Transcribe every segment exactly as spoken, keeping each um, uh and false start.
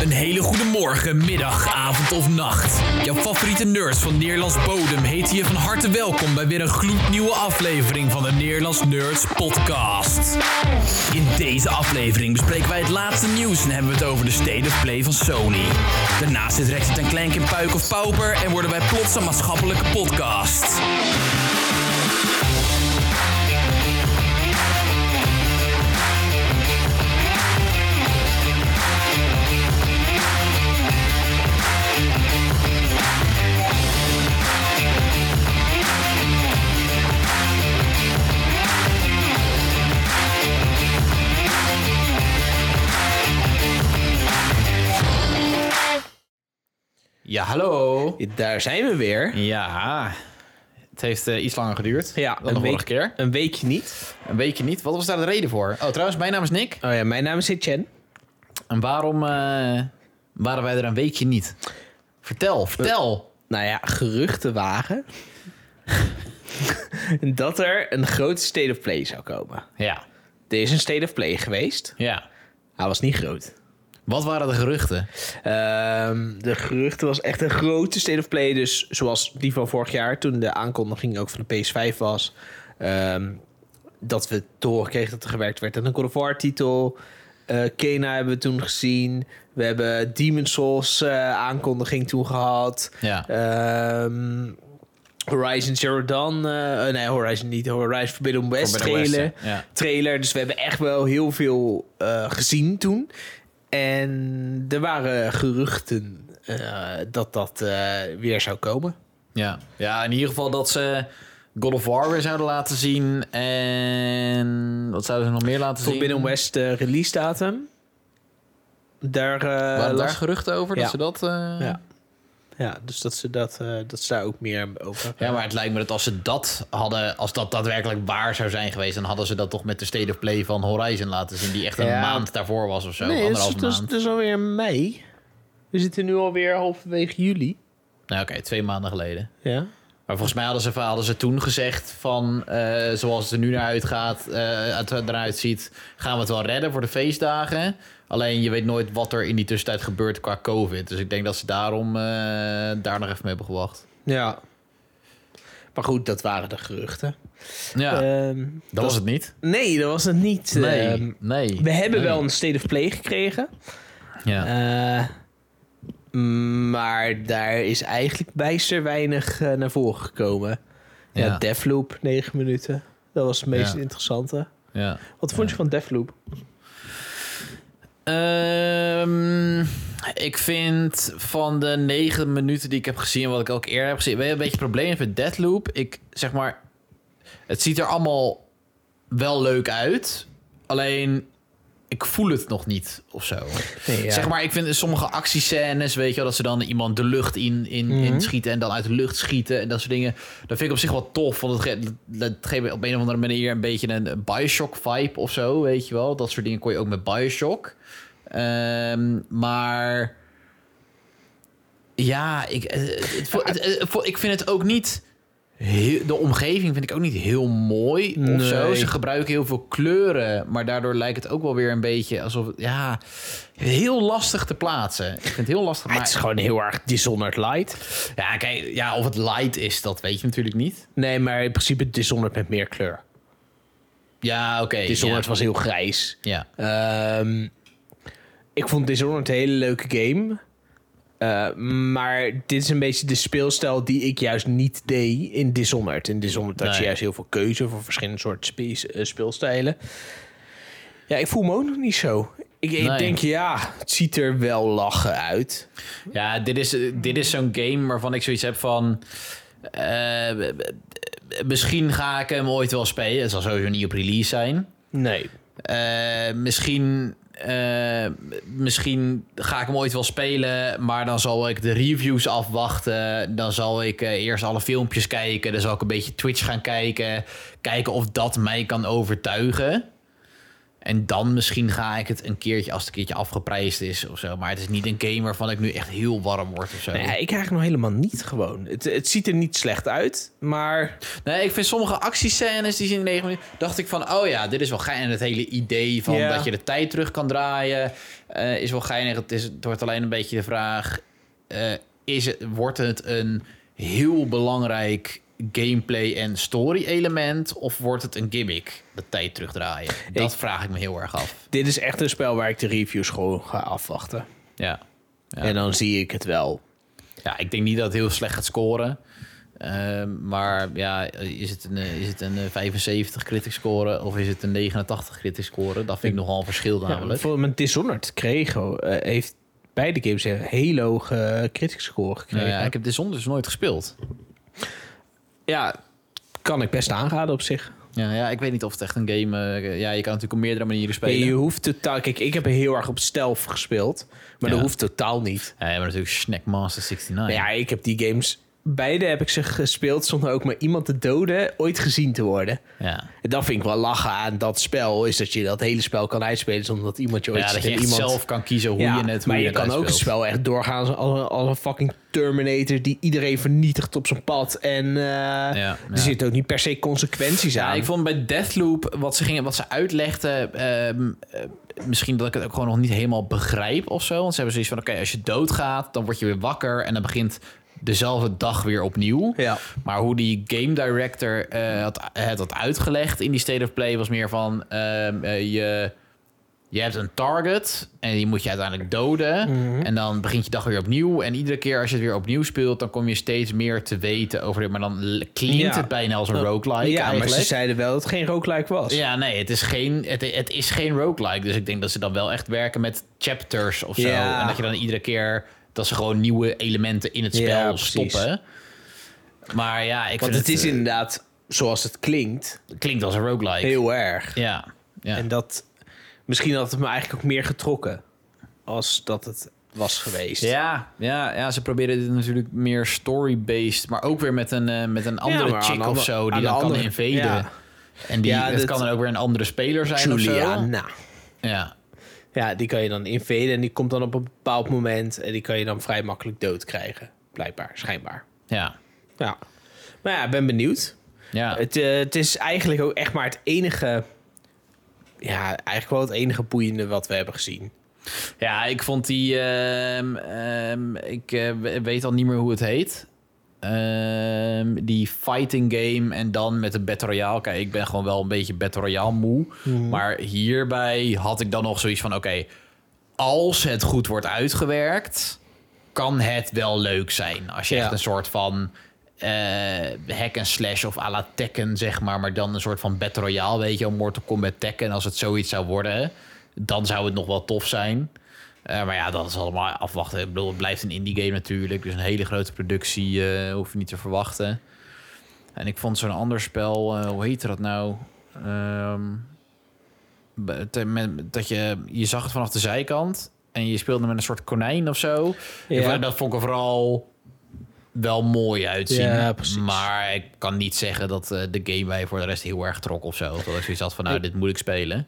Een hele goede morgen, middag, avond of nacht. Jouw favoriete nerds van Nederlands bodem heten je van harte welkom bij weer een gloednieuwe aflevering van de Nederlands Nerds podcast. In deze aflevering bespreken wij het laatste nieuws en hebben we het over de State of Play van Sony. Daarnaast zit Rex het een klein kind puik of pauper en worden wij plots een maatschappelijke podcast. Ja, hallo. Daar zijn we weer. Ja, het heeft uh, iets langer geduurd ja, dan de week, vorige keer. Een weekje niet. Een weekje niet. Wat was daar de reden voor? Oh, trouwens, mijn naam is Nick. Oh ja, mijn naam is Hitchen. En waarom uh, waren wij er een weekje niet? Vertel, vertel. We, nou ja, geruchtenwagen. Dat er een grote State of Play zou komen. Ja. Er is een State of Play geweest. Ja. Hij was niet groot. Wat waren de geruchten? Uh, de geruchten was echt een grote State of Play. Dus zoals die van vorig jaar, toen de aankondiging ook van de P S vijf was. Um, dat we te horen kregen dat er gewerkt werd aan een God of War titel. Uh, Kena hebben we toen gezien. We hebben Demon's Souls uh, aankondiging toen gehad. Ja. Um, Horizon Zero Dawn. Uh, nee, Horizon niet. Horizon Forbidden West Forbidden trailer. West, ja. trailer. Dus we hebben echt wel heel veel uh, gezien toen. En er waren geruchten uh, dat dat uh, weer zou komen. Ja. ja, in ieder geval dat ze God of War weer zouden laten zien. En wat zouden ze nog meer laten Forbidden zien? Forbidden West uh, release datum. Daar, uh, waren daar geruchten over ja. dat ze dat... Uh... Ja. ja, dus dat ze dat, uh, dat ze daar ook meer over... Ja, maar het lijkt me dat als ze dat hadden... als dat daadwerkelijk waar zou zijn geweest... dan hadden ze dat toch met de State of Play van Horizon laten zien... die echt een ja. maand daarvoor was of zo. Nee, anderhalf dus, maand. Nee, dus, dus alweer mei. We zitten nu alweer halverwege juli. Nou oké, okay, twee maanden geleden. Ja. Maar volgens mij hadden ze, hadden ze toen gezegd van... Uh, zoals het er nu naar uitgaat, uh, eruit ziet... gaan we het wel redden voor de feestdagen... Alleen je weet nooit wat er in die tussentijd gebeurt qua COVID. Dus ik denk dat ze daarom uh, daar nog even mee hebben gewacht. Ja. Maar goed, dat waren de geruchten. Ja, um, dat was het niet. Nee, dat was het niet. Nee, um, nee. We hebben nee. wel een State of Play gekregen. Ja. Uh, maar daar is eigenlijk bijster weinig uh, naar voren gekomen. Ja, ja. Deathloop, negen minuten. Dat was het meest ja. interessante. Ja. Wat vond ja. je van Deathloop? Um, ik vind van de negen minuten die ik heb gezien... wat ik ook eerder heb gezien... weet je, een beetje het probleem met Deathloop. Ik zeg maar... het ziet er allemaal wel leuk uit. Alleen... ik voel het nog niet of zo. Nee, ja. Zeg maar, ik vind sommige actiescènes... weet je wel, dat ze dan iemand de lucht in, in, mm-hmm. in schieten... en dan uit de lucht schieten en dat soort dingen. Dat vind ik op zich wel tof. Want het, ge- dat geeft op een of andere manier... een beetje een Bioshock-vibe of zo, weet je wel. Dat soort dingen kon je ook met Bioshock. Um, maar... ja, ik, het, het, het, het, het, ik vind het ook niet... Heel, de omgeving vind ik ook niet heel mooi of nee. zo. Ze gebruiken heel veel kleuren, maar daardoor lijkt het ook wel weer een beetje alsof... ja, heel lastig te plaatsen. Ik vind het heel lastig. Maar het is gewoon heel erg Dishonored light. Ja, kijk, ja, of het light is, dat weet je natuurlijk niet. Nee, maar in principe Dishonored met meer kleur. Ja, oké. Okay, Dishonored ja. was heel grijs. Ja. Um, ik vond Dishonored een hele leuke game... Uh, maar dit is een beetje de speelstijl die ik juist niet deed in Dishonored. In Dishonored had je nee. juist heel veel keuze voor verschillende soorten spe- uh, speelstijlen. Ja, ik voel me ook nog niet zo. Ik, nee. ik denk, ja, het ziet er wel lachen uit. Ja, dit is, dit is zo'n game waarvan ik zoiets heb van... Uh, misschien ga ik hem ooit wel spelen. Het zal sowieso niet op release zijn. Nee. Uh, misschien... Uh, misschien ga ik hem ooit wel spelen, maar dan zal ik de reviews afwachten. Dan zal ik uh, eerst alle filmpjes kijken. Dan zal ik een beetje Twitch gaan kijken. Kijken of dat mij kan overtuigen. En dan misschien ga ik het een keertje, als het een keertje afgeprijsd is of zo. Maar het is niet een game waarvan ik nu echt heel warm word of zo. Nee, ik krijg het nog helemaal niet gewoon. Het, het ziet er niet slecht uit, maar... Nee, ik vind sommige actiescènes die zijn in negen minuten... dacht ik van, oh ja, dit is wel geinig. En het hele idee van ja. dat je de tijd terug kan draaien uh, is wel geinig. Het, is, het wordt alleen een beetje de vraag... Uh, is het, wordt het een heel belangrijk... gameplay en story element, of wordt het een gimmick, de tijd terugdraaien? Dat ik, vraag ik me heel erg af. Dit is echt een spel waar ik de reviews gewoon ga afwachten. Ja. ja. En dan zie ik het wel. Ja, ik denk niet dat het heel slecht gaat scoren. Uh, maar ja, is het een, is het een vijfenzeventig critic score of is het een negenentachtig critic score? Dat vind ik nogal een verschil namelijk. Ja, voor mijn Dishonored kreeg, uh, heeft beide games een hele hoge critic score gekregen. Ja, ja, ik heb Dishonored dus nooit gespeeld. Ja, kan ik best aanraden op zich. Ja, ja, ik weet niet of het echt een game... Uh, ja, je kan natuurlijk op meerdere manieren spelen. Nee, je hoeft totaal... Kijk, ik heb heel erg op stealth gespeeld. Maar ja. dat hoeft totaal niet. Ja, maar natuurlijk Snackmaster negenenzestig. Maar ja, ik heb die games... Beide heb ik ze gespeeld zonder ook maar iemand te doden ooit gezien te worden. Ja. En dat vind ik wel lachen aan dat spel. Is dat je dat hele spel kan uitspelen zonder dat iemand je ooit... Ja, dat je echt iemand... zelf kan kiezen hoe ja, je het hoe Maar je, je het kan uitspeelt. Ook het spel echt doorgaan als een, als een fucking Terminator die iedereen vernietigt op zijn pad. En uh, ja, ja. er zitten ook niet per se consequenties ja, aan. Ik vond bij Deathloop, wat ze, gingen, wat ze uitlegden... Um, uh, misschien dat ik het ook gewoon nog niet helemaal begrijp of zo. Want ze hebben zoiets van, oké, okay, als je doodgaat, dan word je weer wakker en dan begint... dezelfde dag weer opnieuw. Ja. Maar hoe die game director uh, had, het had uitgelegd in die State of Play... was meer van, uh, uh, je, je hebt een target... en die moet je uiteindelijk doden. Mm-hmm. En dan begint je dag weer opnieuw. En iedere keer als je het weer opnieuw speelt... dan kom je steeds meer te weten over dit. Maar dan klinkt ja. het bijna als een roguelike. Ja, eigenlijk. Maar ze zeiden wel dat het geen roguelike was. Ja, nee, het is geen, het, het is geen roguelike. Dus ik denk dat ze dan wel echt werken met chapters of zo. Ja. En dat je dan iedere keer... dat ze gewoon nieuwe elementen in het spel ja, stoppen. Maar ja, ik Want vind het... Want het is uh, inderdaad, zoals het klinkt... Klinkt als een roguelike. Heel erg. Ja, ja. En dat... Misschien had het me eigenlijk ook meer getrokken... als dat het was geweest. Ja, ja, ja, ze proberen dit natuurlijk meer story-based... maar ook weer met een, uh, met een andere ja, chick of zo... die dan kan andere, invaden. Ja. En die, ja, het dat kan dan ook weer een andere speler zijn Juliana. Of zo. Ja. Ja, die kan je dan invaden en die komt dan op een bepaald moment... en die kan je dan vrij makkelijk dood krijgen. Blijkbaar, schijnbaar. Ja. ja. Maar ja, ik ben benieuwd. Ja. Het, uh, het is eigenlijk ook echt maar het enige... ja, eigenlijk wel het enige boeiende wat we hebben gezien. Ja, ik vond die... Uh, um, ik uh, weet al niet meer hoe het heet... Um, die fighting game en dan met de Battle Royale. Kijk, ik ben gewoon wel een beetje Battle Royale moe. Mm. Maar hierbij had ik dan nog zoiets van... oké, okay, als het goed wordt uitgewerkt... kan het wel leuk zijn. Als je ja. echt een soort van... Uh, hack and slash of à la Tekken, zeg maar... maar dan een soort van Battle Royale, weet je... Mortal Kombat Tekken, als het zoiets zou worden... dan zou het nog wel tof zijn... Uh, maar ja, dat is allemaal afwachten. Ik bedoel, het blijft een indie game natuurlijk. Dus een hele grote productie uh, hoef je niet te verwachten. En ik vond zo'n ander spel... Uh, hoe heette dat nou? Um, te, met, dat je, je zag het vanaf de zijkant... en je speelde met een soort konijn of zo. Ja. En dat vond ik er vooral wel mooi uitzien. Ja, maar ik kan niet zeggen dat uh, de game mij voor de rest heel erg trok of zo. Dat ik zoiets had van, nou, dit moet ik spelen.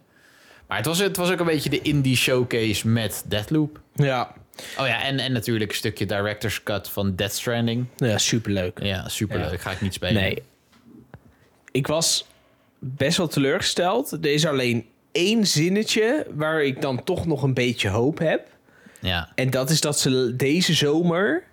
Maar het was, het was ook een beetje de indie showcase met Deathloop. Ja. Oh ja, en, en natuurlijk een stukje director's cut van Death Stranding. Ja, superleuk. Ja, superleuk. Ja. Ga ik niet spelen. Nee. Ik was best wel teleurgesteld. Er is alleen één zinnetje waar ik dan toch nog een beetje hoop heb. Ja. En dat is dat ze deze zomer...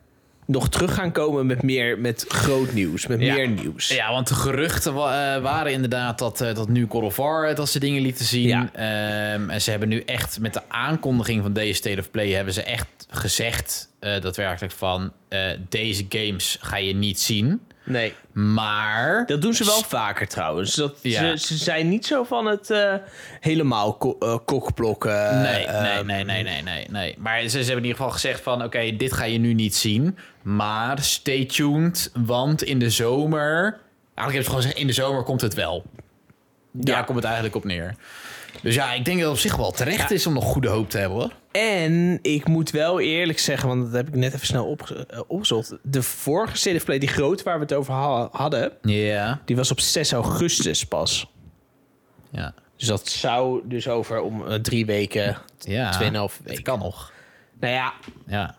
nog terug gaan komen met meer met groot nieuws, met ja. meer nieuws. Ja, want de geruchten wa- uh, waren inderdaad dat, uh, dat nu God of War dat ze dingen lieten zien. Ja. Um, en ze hebben nu echt met de aankondiging van deze State of Play... hebben ze echt gezegd uh, daadwerkelijk van... Uh, deze games ga je niet zien. Nee. Maar... Dat doen ze wel vaker trouwens. Dat ja. ze, ze zijn niet zo van het uh, helemaal ko- uh, kokblokken. Nee, uh, nee, nee, nee, nee, nee, nee. Maar ze, ze hebben in ieder geval gezegd van... oké, okay, dit ga je nu niet zien. Maar stay tuned, want in de zomer... Eigenlijk hebben ze gewoon gezegd, in de zomer komt het wel. Daar ja. komt het eigenlijk op neer. Dus ja, ik denk dat het op zich wel terecht ja. is om nog goede hoop te hebben, hoor. En ik moet wel eerlijk zeggen, want dat heb ik net even snel op, uh, opgezocht. De vorige State of Play, die groot waar we het over ha- hadden... Yeah. Die was op zes augustus pas. Ja. Dus dat zou dus over om uh, drie weken, ja, tweeënhalf weken. Het kan nog. Nou ja. Ja.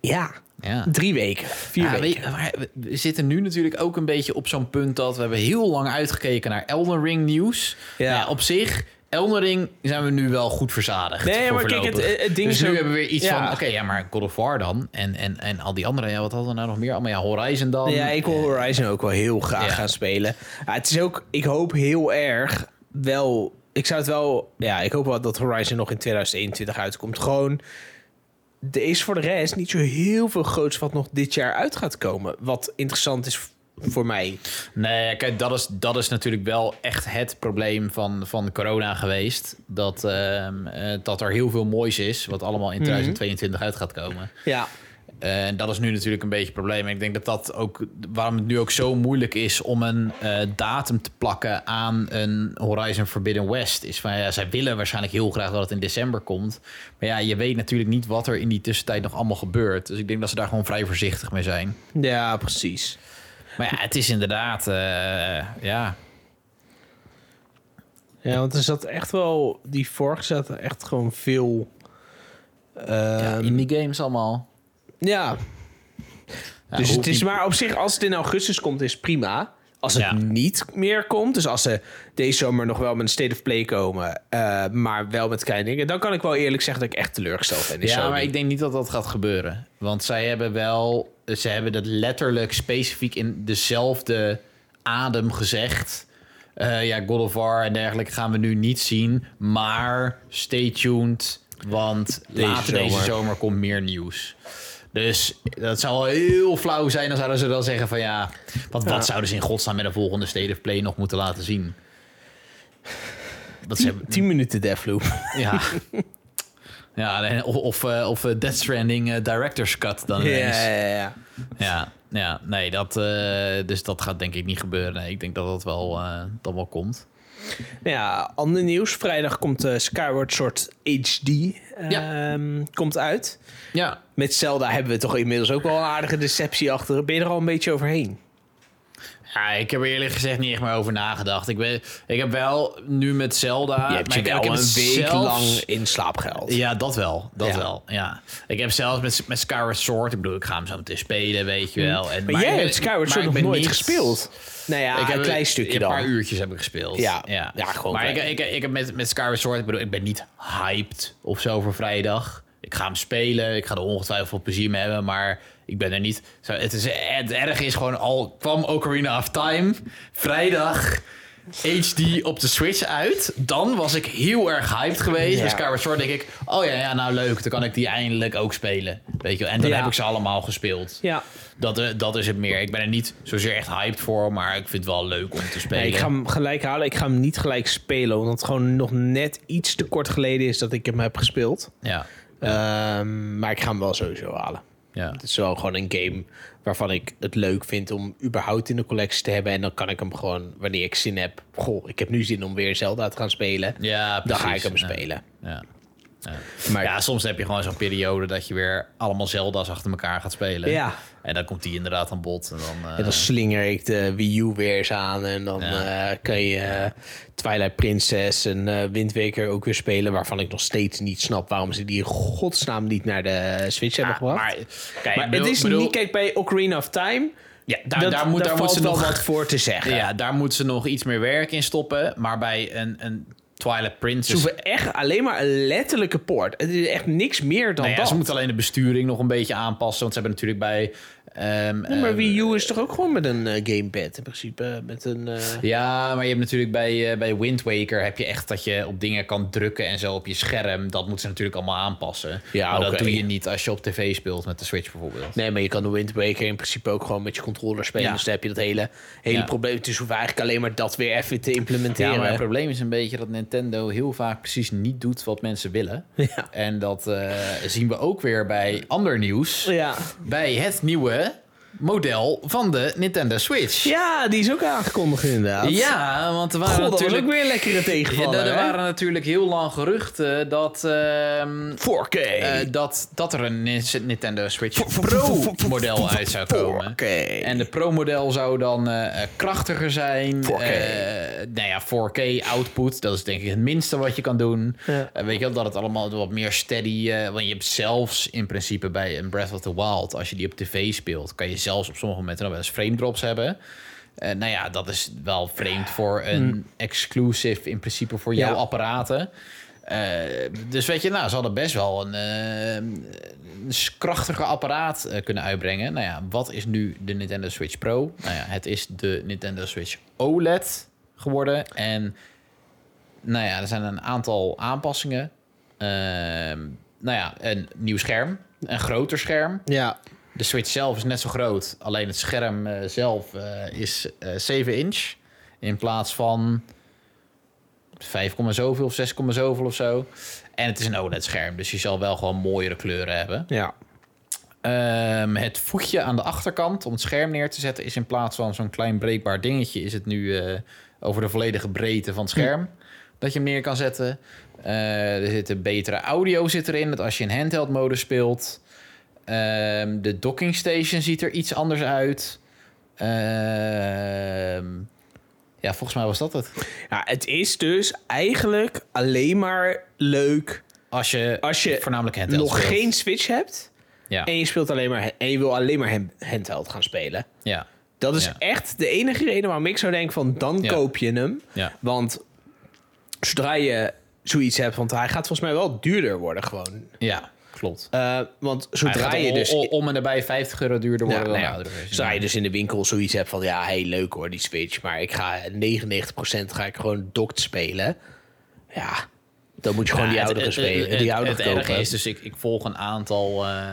Ja. Ja. Drie weken, vier ja, weken. We, maar we zitten nu natuurlijk ook een beetje op zo'n punt dat we hebben heel lang uitgekeken naar Elden Ring nieuws. Ja. Nou ja, op zich, Elden Ring zijn we nu wel goed verzadigd. Nee, ja, maar kijk, het, het ding dus is... nu hebben we weer iets ja. van, oké, okay, ja, maar God of War dan. En, en, en al die andere, ja, wat hadden we nou nog meer? Allemaal ja, Horizon dan. Ja, ik wil Horizon ook wel heel graag ja. gaan spelen. Ja, het is ook, ik hoop heel erg wel... Ik zou het wel... Ja, ik hoop wel dat Horizon nog in tweeduizend eenentwintig uitkomt. Gewoon... Er is voor de rest niet zo heel veel groots wat nog dit jaar uit gaat komen. Wat interessant is voor mij. Nee, kijk, dat is, dat is natuurlijk wel echt het probleem van, van corona geweest. Dat, uh, dat er heel veel moois is wat allemaal in tweeduizend tweeëntwintig mm-hmm. uit gaat komen. Ja. Uh, en dat is nu natuurlijk een beetje het probleem. En ik denk dat dat ook, waarom het nu ook zo moeilijk is om een uh, datum te plakken aan een Horizon Forbidden West. Is van ja, zij willen waarschijnlijk heel graag dat het in december komt. Maar ja, je weet natuurlijk niet wat er in die tussentijd nog allemaal gebeurt. Dus ik denk dat ze daar gewoon vrij voorzichtig mee zijn. Ja, precies. Maar ja, het is inderdaad, uh, ja. Ja, want er zat echt wel, die vorige zat echt gewoon veel. Uh, ja, indie games allemaal. Ja. ja. Dus het is maar op zich, als het in augustus komt, is prima. Als het ja. niet meer komt, dus als ze deze zomer nog wel met een State of Play komen, uh, maar wel met kleine dingen, dan kan ik wel eerlijk zeggen dat ik echt teleurgesteld ben. Ja, Sony. Maar ik denk niet dat dat gaat gebeuren. Want zij hebben wel, ze hebben dat letterlijk specifiek in dezelfde adem gezegd. Uh, ja, God of War en dergelijke gaan we nu niet zien, maar stay tuned, want deze later zomer. deze zomer komt meer nieuws. Dus dat zou wel heel flauw zijn. Dan zouden ze dan zeggen van ja... Wat, ja. wat zouden ze in godsnaam met de volgende State of Play nog moeten laten zien? Dat tien, ze... tien minuten Deathloop. Ja. ja of, of, of Death Stranding uh, Director's Cut dan ineens. Ja, ja, ja. ja, ja nee, dat, uh, dus dat gaat denk ik niet gebeuren. Nee, ik denk dat dat wel, uh, dat wel komt. Ja, ander nieuws. Vrijdag komt uh, Skyward Sword H D uh, ja. komt uit. Ja. Met Zelda hebben we toch inmiddels ook wel een aardige deceptie achter. Ben je er al een beetje overheen? Ja, ik heb er eerlijk gezegd niet echt meer over nagedacht. Ik, ben, ik heb wel nu met Zelda... Je hebt je wel een week zelfs, lang in slaap gehuild. Ja, dat wel. Dat ja. wel, ja. Ik heb zelfs met, met Skyward Sword... Ik bedoel, ik ga hem zo meteen spelen, weet je wel. En, maar, maar jij hebt Skyward Sword nog nooit niet, gespeeld. Nou ja, ik heb een klein stukje dan. Een paar uurtjes heb ik gespeeld. Ja, ja. ja gewoon. Maar ik, ik, ik heb met, met Skyward Sword... Ik bedoel, ik ben niet hyped of zo voor vrijdag. Ik ga hem spelen. Ik ga er ongetwijfeld plezier mee hebben, maar... Ik ben er niet... Zo, het, is, het erg is gewoon al... Kwam Ocarina of Time vrijdag H D op de Switch uit. Dan was ik heel erg hyped geweest. Ja. Dus Skyward Sword denk ik... Oh ja, ja, nou leuk. Dan kan ik die eindelijk ook spelen. Weet je wel. En dan ja. heb ik ze allemaal gespeeld. Ja. Dat, dat is het meer. Ik ben er niet zozeer echt hyped voor. Maar ik vind het wel leuk om te spelen. Nee, ik ga hem gelijk halen. Ik ga hem niet gelijk spelen. Omdat het gewoon nog net iets te kort geleden is dat ik hem heb gespeeld. Ja. Um, maar ik ga hem wel sowieso halen. Ja. Het is wel gewoon een game waarvan ik het leuk vind om überhaupt in de collectie te hebben. En dan kan ik hem gewoon, wanneer ik zin heb... Goh, ik heb nu zin om weer Zelda te gaan spelen. Ja, precies. Dan ga ik hem ja. spelen. Ja. Ja. Maar ja, soms heb je gewoon zo'n periode dat je weer allemaal Zelda's achter elkaar gaat spelen. Ja. En dan komt die inderdaad aan bod. En dan, uh... en dan slinger ik de Wii U weer eens aan. En dan ja. uh, kan je uh, Twilight Princess en uh, Wind Waker ook weer spelen. Waarvan ik nog steeds niet snap waarom ze die in godsnaam niet naar de Switch ja, hebben gebracht. Maar, kijk, maar bedoel, het is bedoel... niet, kijk, bij Ocarina of Time... Ja, daar, dat, daar, moet, daar, daar valt moet ze nog wat voor te zeggen. Ja, daar moet ze nog iets meer werk in stoppen. Maar bij een... een Twilight Princess. Ze hoeven echt alleen maar een letterlijke port. Het is echt niks meer dan nou ja, dat. Ze moeten alleen de besturing nog een beetje aanpassen. Want ze hebben natuurlijk bij... Um, ja, maar Wii U is toch ook gewoon met een uh, gamepad in principe? Met een, uh... Ja, maar je hebt natuurlijk bij, uh, bij Wind Waker... heb je echt dat je op dingen kan drukken en zo op je scherm. Dat moeten ze natuurlijk allemaal aanpassen. Ja, maar okay. dat doe je niet als je op tv speelt met de Switch bijvoorbeeld. Nee, maar je kan de Wind Waker in principe ook gewoon met je controller spelen. Ja. Dus dan heb je dat hele, hele ja. probleem. Dus we hoeven eigenlijk alleen maar dat weer even te implementeren. Ja, maar het probleem is een beetje dat Nintendo heel vaak precies niet doet wat mensen willen. Ja. En dat uh, zien we ook weer bij ander nieuws. Ja. Bij het nieuwe... model van de Nintendo Switch. Ja, die is ook aangekondigd inderdaad. Ja, want er waren God, natuurlijk... dat was ook weer lekkere tegenvallen. Ja, er hè? waren natuurlijk heel lang geruchten dat... Uh, four K! Uh, dat, dat er een Nintendo Switch Pro-model uit zou komen. four K. En de Pro-model zou dan uh, krachtiger zijn. four K. Uh, nou ja, four K output, dat is denk ik het minste wat je kan doen. Ja. Uh, weet je wel, dat het allemaal wat meer steady... Uh, want je hebt zelfs in principe bij een Breath of the Wild, als je die op tv speelt, kan je zelfs op sommige momenten nog wel eens frame drops hebben. Uh, nou ja, dat is wel vreemd voor een mm. exclusive in principe voor jouw ja. apparaten. Uh, dus weet je, nou, ze hadden best wel een, uh, een krachtiger apparaat uh, kunnen uitbrengen. Nou ja, wat is nu de Nintendo Switch Pro? Nou ja, het is de Nintendo Switch O L E D geworden. En nou ja, er zijn een aantal aanpassingen. Uh, nou ja, een nieuw scherm. Een groter scherm. Ja. De Switch zelf is net zo groot. Alleen het scherm uh, zelf uh, is uh, zeven inch. In plaats van vijf komma zoveel of zes komma zoveel of zo. En het is een O L E D-scherm. Dus je zal wel gewoon mooiere kleuren hebben. Ja. Um, het voetje aan de achterkant om het scherm neer te zetten is in plaats van zo'n klein breekbaar dingetje, is het nu uh, over de volledige breedte van het scherm. Hm. Dat je hem neer kan zetten. Uh, er zit een betere audio zit erin. Dat als je in handheld mode speelt. Um, de docking station ziet er iets anders uit. Um, ja, volgens mij was dat het. Ja, het is dus eigenlijk alleen maar leuk als je, als je voornamelijk handheld nog speelt. Geen Switch hebt. Ja. En je speelt alleen maar en je wil alleen maar handheld gaan spelen. Ja. Dat is ja. echt de enige reden waarom ik zou denken van dan ja. koop je hem. Ja. Want zodra je zoiets hebt, want hij gaat volgens mij wel duurder worden gewoon. Ja. Klopt. Uh, want zodra je om, dus... om en nabij vijftig euro duurder worden nou, dan nou ja. ouder. Zodra je dus in de winkel zoiets hebt van ja, hey, leuk hoor, die Switch, maar ik ga negenennegentig procent ga ik gewoon docked spelen. Ja, dan moet je gewoon ja, die oudere spelen. Het, die het, het erge is dus, ik, ik volg een aantal, uh,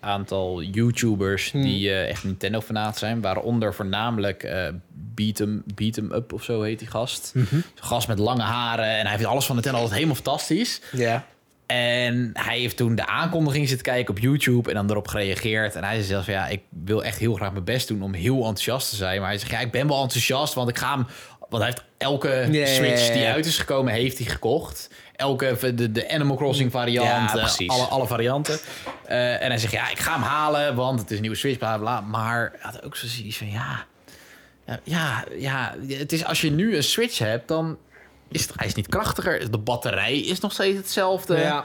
aantal YouTubers hmm. die uh, echt Nintendo-fanaat zijn, waaronder voornamelijk uh, Beat 'em, Beat 'em Up of zo heet die gast. Mm-hmm. Gast met lange haren en hij vindt alles van Nintendo altijd helemaal fantastisch. Ja. Yeah. En hij heeft toen de aankondiging zitten kijken op YouTube en dan erop gereageerd. En hij zei zelfs van ja, ik wil echt heel graag mijn best doen om heel enthousiast te zijn. Maar hij zegt ja, ik ben wel enthousiast, want ik ga hem... Want hij heeft elke yeah. Switch die uit is gekomen, heeft hij gekocht. Elke, de, de Animal Crossing variant, ja, uh, alle, alle varianten. Uh, en hij zegt ja, ik ga hem halen, want het is een nieuwe Switch, bla bla. Maar hij had ook zoiets van ja, ja, ja, het is als je nu een Switch hebt, dan... Is het, hij is niet krachtiger. De batterij is nog steeds hetzelfde. Ja,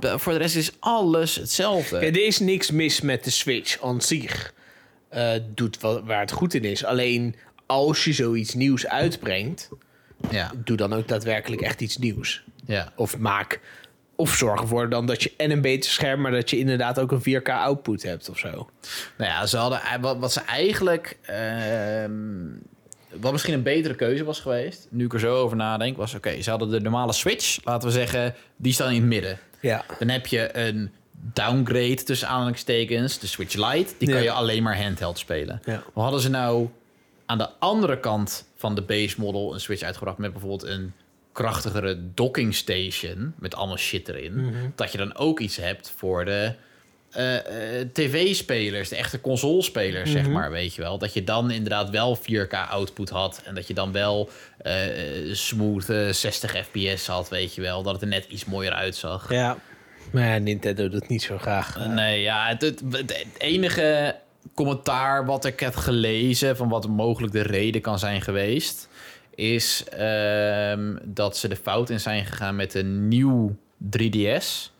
ja. Voor de rest is alles hetzelfde. Ja, er is niks mis met de Switch aan zich. Uh, doet wat, waar het goed in is. Alleen als je zoiets nieuws uitbrengt... Ja. Doe dan ook daadwerkelijk echt iets nieuws. Ja. Of maak... Of zorg ervoor dan dat je en een beter scherm... maar dat je inderdaad ook een vier K output hebt of zo. Nou ja, ze hadden, wat, wat ze eigenlijk... Uh, Wat misschien een betere keuze was geweest, nu ik er zo over nadenk, was oké, okay, ze hadden de normale Switch, laten we zeggen, die staan in het midden. Ja. Dan heb je een downgrade tussen aanhalingstekens, de Switch Lite, die ja. kan je alleen maar handheld spelen. Ja. Hoe hadden ze nou aan de andere kant van de base model een Switch uitgebracht met bijvoorbeeld een krachtigere docking station met allemaal shit erin, mm-hmm. dat je dan ook iets hebt voor de... Uh, uh, tv-spelers, de echte consolespelers, mm-hmm. zeg maar, weet je wel. Dat je dan inderdaad wel vier K output had en dat je dan wel uh, smooth uh, zestig F P S had, weet je wel. Dat het er net iets mooier uitzag. Ja, maar ja, Nintendo doet niet zo graag. Uh, nee, ja, het, het, het enige commentaar wat ik heb gelezen van wat mogelijk de reden kan zijn geweest, is uh, dat ze de fout in zijn gegaan met een nieuw drie D S.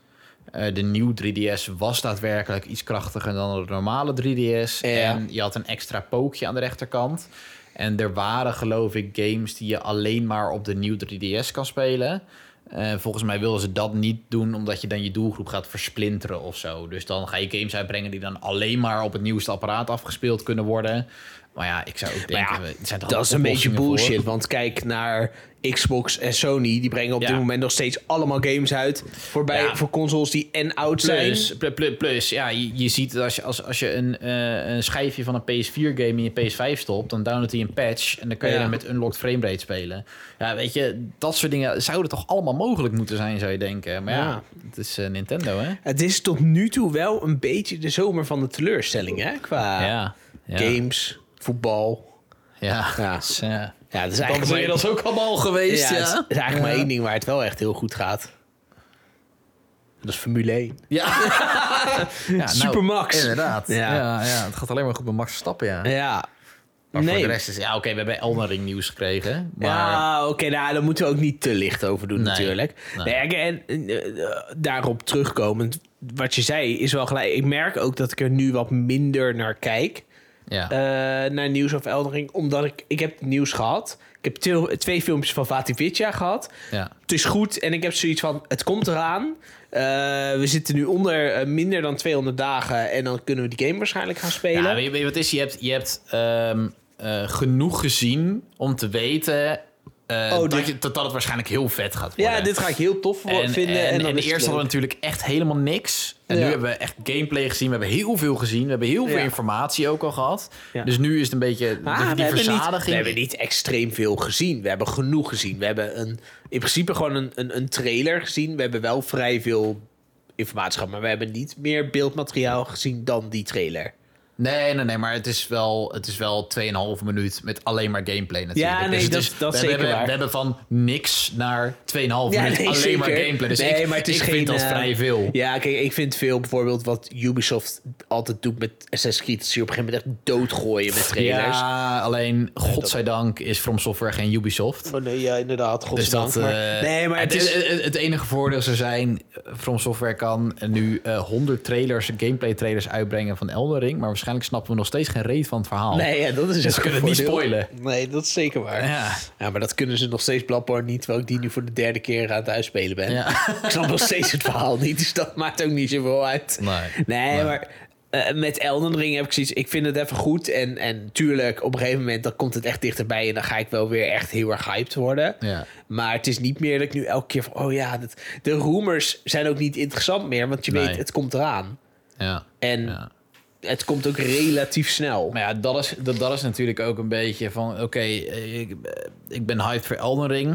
Uh, de nieuwe drie D S was daadwerkelijk iets krachtiger dan de normale drie D S. Ja. En je had een extra pookje aan de rechterkant. En er waren, geloof ik, games die je alleen maar op de nieuwe drie D S kan spelen. Uh, volgens mij wilden ze dat niet doen, omdat je dan je doelgroep gaat versplinteren of zo. Dus dan ga je games uitbrengen die dan alleen maar op het nieuwste apparaat afgespeeld kunnen worden. Maar ja, ik zou ook denken... Ja, zijn er dat is een beetje bullshit. Voor? Want kijk naar Xbox en Sony. Die brengen op ja. dit moment nog steeds allemaal games uit. Voorbij, ja. Voor consoles die en oud plus, zijn. Plus, plus, plus. Ja, je, je ziet dat als je, als, als je een, uh, een schijfje van een P S vier game in je P S vijf stopt... dan downloadt hij een patch en dan kan je ja. dan met unlocked framerate spelen. Ja, weet je, dat soort dingen zouden toch allemaal mogelijk moeten zijn, zou je denken. Maar ja, ja het is uh, Nintendo, hè? Het is tot nu toe wel een beetje de zomer van de teleurstelling, hè? Qua ja. Ja. games... voetbal. Ja, ja. Dus, uh, ja dat is eigenlijk ben je dat ook allemaal geweest. Ja, ja. Het is eigenlijk ja. maar één ding waar het wel echt heel goed gaat. Dat is Formule één. Ja, ja Supermax. Nou, inderdaad. Ja. Ja, ja, het gaat alleen maar goed met Max Verstappen, ja. Ja. Maar nee. voor de rest is... Ja, oké, okay, we hebben Elden Ring nieuws gekregen. Maar... Ja, oké, okay, nou, daar moeten we ook niet te licht over doen nee. natuurlijk. Nee. Nee, en, en, uh, daarop terugkomend, wat je zei, is wel gelijk... Ik merk ook dat ik er nu wat minder naar kijk... Ja. Uh, naar nieuws of Elden Ring, omdat ik ik heb nieuws gehad. Ik heb te, twee filmpjes van Vati Vidya gehad. Ja. Het is goed en ik heb zoiets van, het komt eraan. Uh, we zitten nu onder uh, minder dan tweehonderd dagen en dan kunnen we die game waarschijnlijk gaan spelen. Ja, weet je wat is? Je hebt, je hebt um, uh, genoeg gezien om te weten... Uh, oh, dat, dit... je, dat, dat het waarschijnlijk heel vet gaat worden. Ja, dit ga ik heel tof voor, en, vinden. En, en, en, en eerst hadden we natuurlijk echt helemaal niks. En ja. nu hebben we echt gameplay gezien. We hebben heel veel gezien. We hebben heel veel ja. informatie ook al gehad. Ja. Dus nu is het een beetje ah, de, die we verzadiging. Hebben niet, we hebben niet extreem veel gezien. We hebben genoeg gezien. We hebben een, in principe gewoon een, een, een trailer gezien. We hebben wel vrij veel informatie gehad. Maar we hebben niet meer beeldmateriaal gezien dan die trailer. Nee, nee, nee, maar het is wel, het is wel tweeënhalve minuut met alleen maar gameplay natuurlijk. Ja, nee, dus dat, is, dat we, zeker hebben, waar. We hebben van niks naar tweeënhalve ja, minuut nee, alleen zeker. Maar gameplay. Dus nee, ik, maar het is ik geen, vind dat uh, vrij veel. Ja, kijk, ik vind veel bijvoorbeeld wat Ubisoft altijd doet met Assassin's Creed. Ze op een gegeven moment echt doodgooien met trailers. Ja, alleen godzijdank is From Software geen Ubisoft. Oh nee, ja, inderdaad, godzijdank. Dus dat, maar, uh, nee, maar het, is, het, het enige voordeel zou zijn, From Software kan nu uh, honderd trailers, gameplay trailers uitbrengen van Elden Ring, maar waarschijnlijk snappen we nog steeds geen reet van het verhaal. Nee, ja, dat is dus ze kunnen het niet spoilen. Nee, dat is zeker waar. Ja. Ja, maar dat kunnen ze nog steeds Bloodborne niet, terwijl ik die nu voor de derde keer aan het uitspelen ben. Ja. Ik snap nog steeds het verhaal niet, dus dat maakt ook niet zoveel uit. Nee, nee, nee. Maar uh, met Elden Ring heb ik zoiets, ik vind het even goed en, en tuurlijk, op een gegeven moment dan komt het echt dichterbij en dan ga ik wel weer echt heel erg hyped worden. Ja. Maar het is niet meer dat ik nu elke keer van, oh ja, dat, de rumors zijn ook niet interessant meer, want je nee. weet, het komt eraan. Ja. En ja. het komt ook relatief snel. Maar ja, dat is, dat, dat is natuurlijk ook een beetje van... Oké, okay, ik, ik ben hyped voor Elden Ring.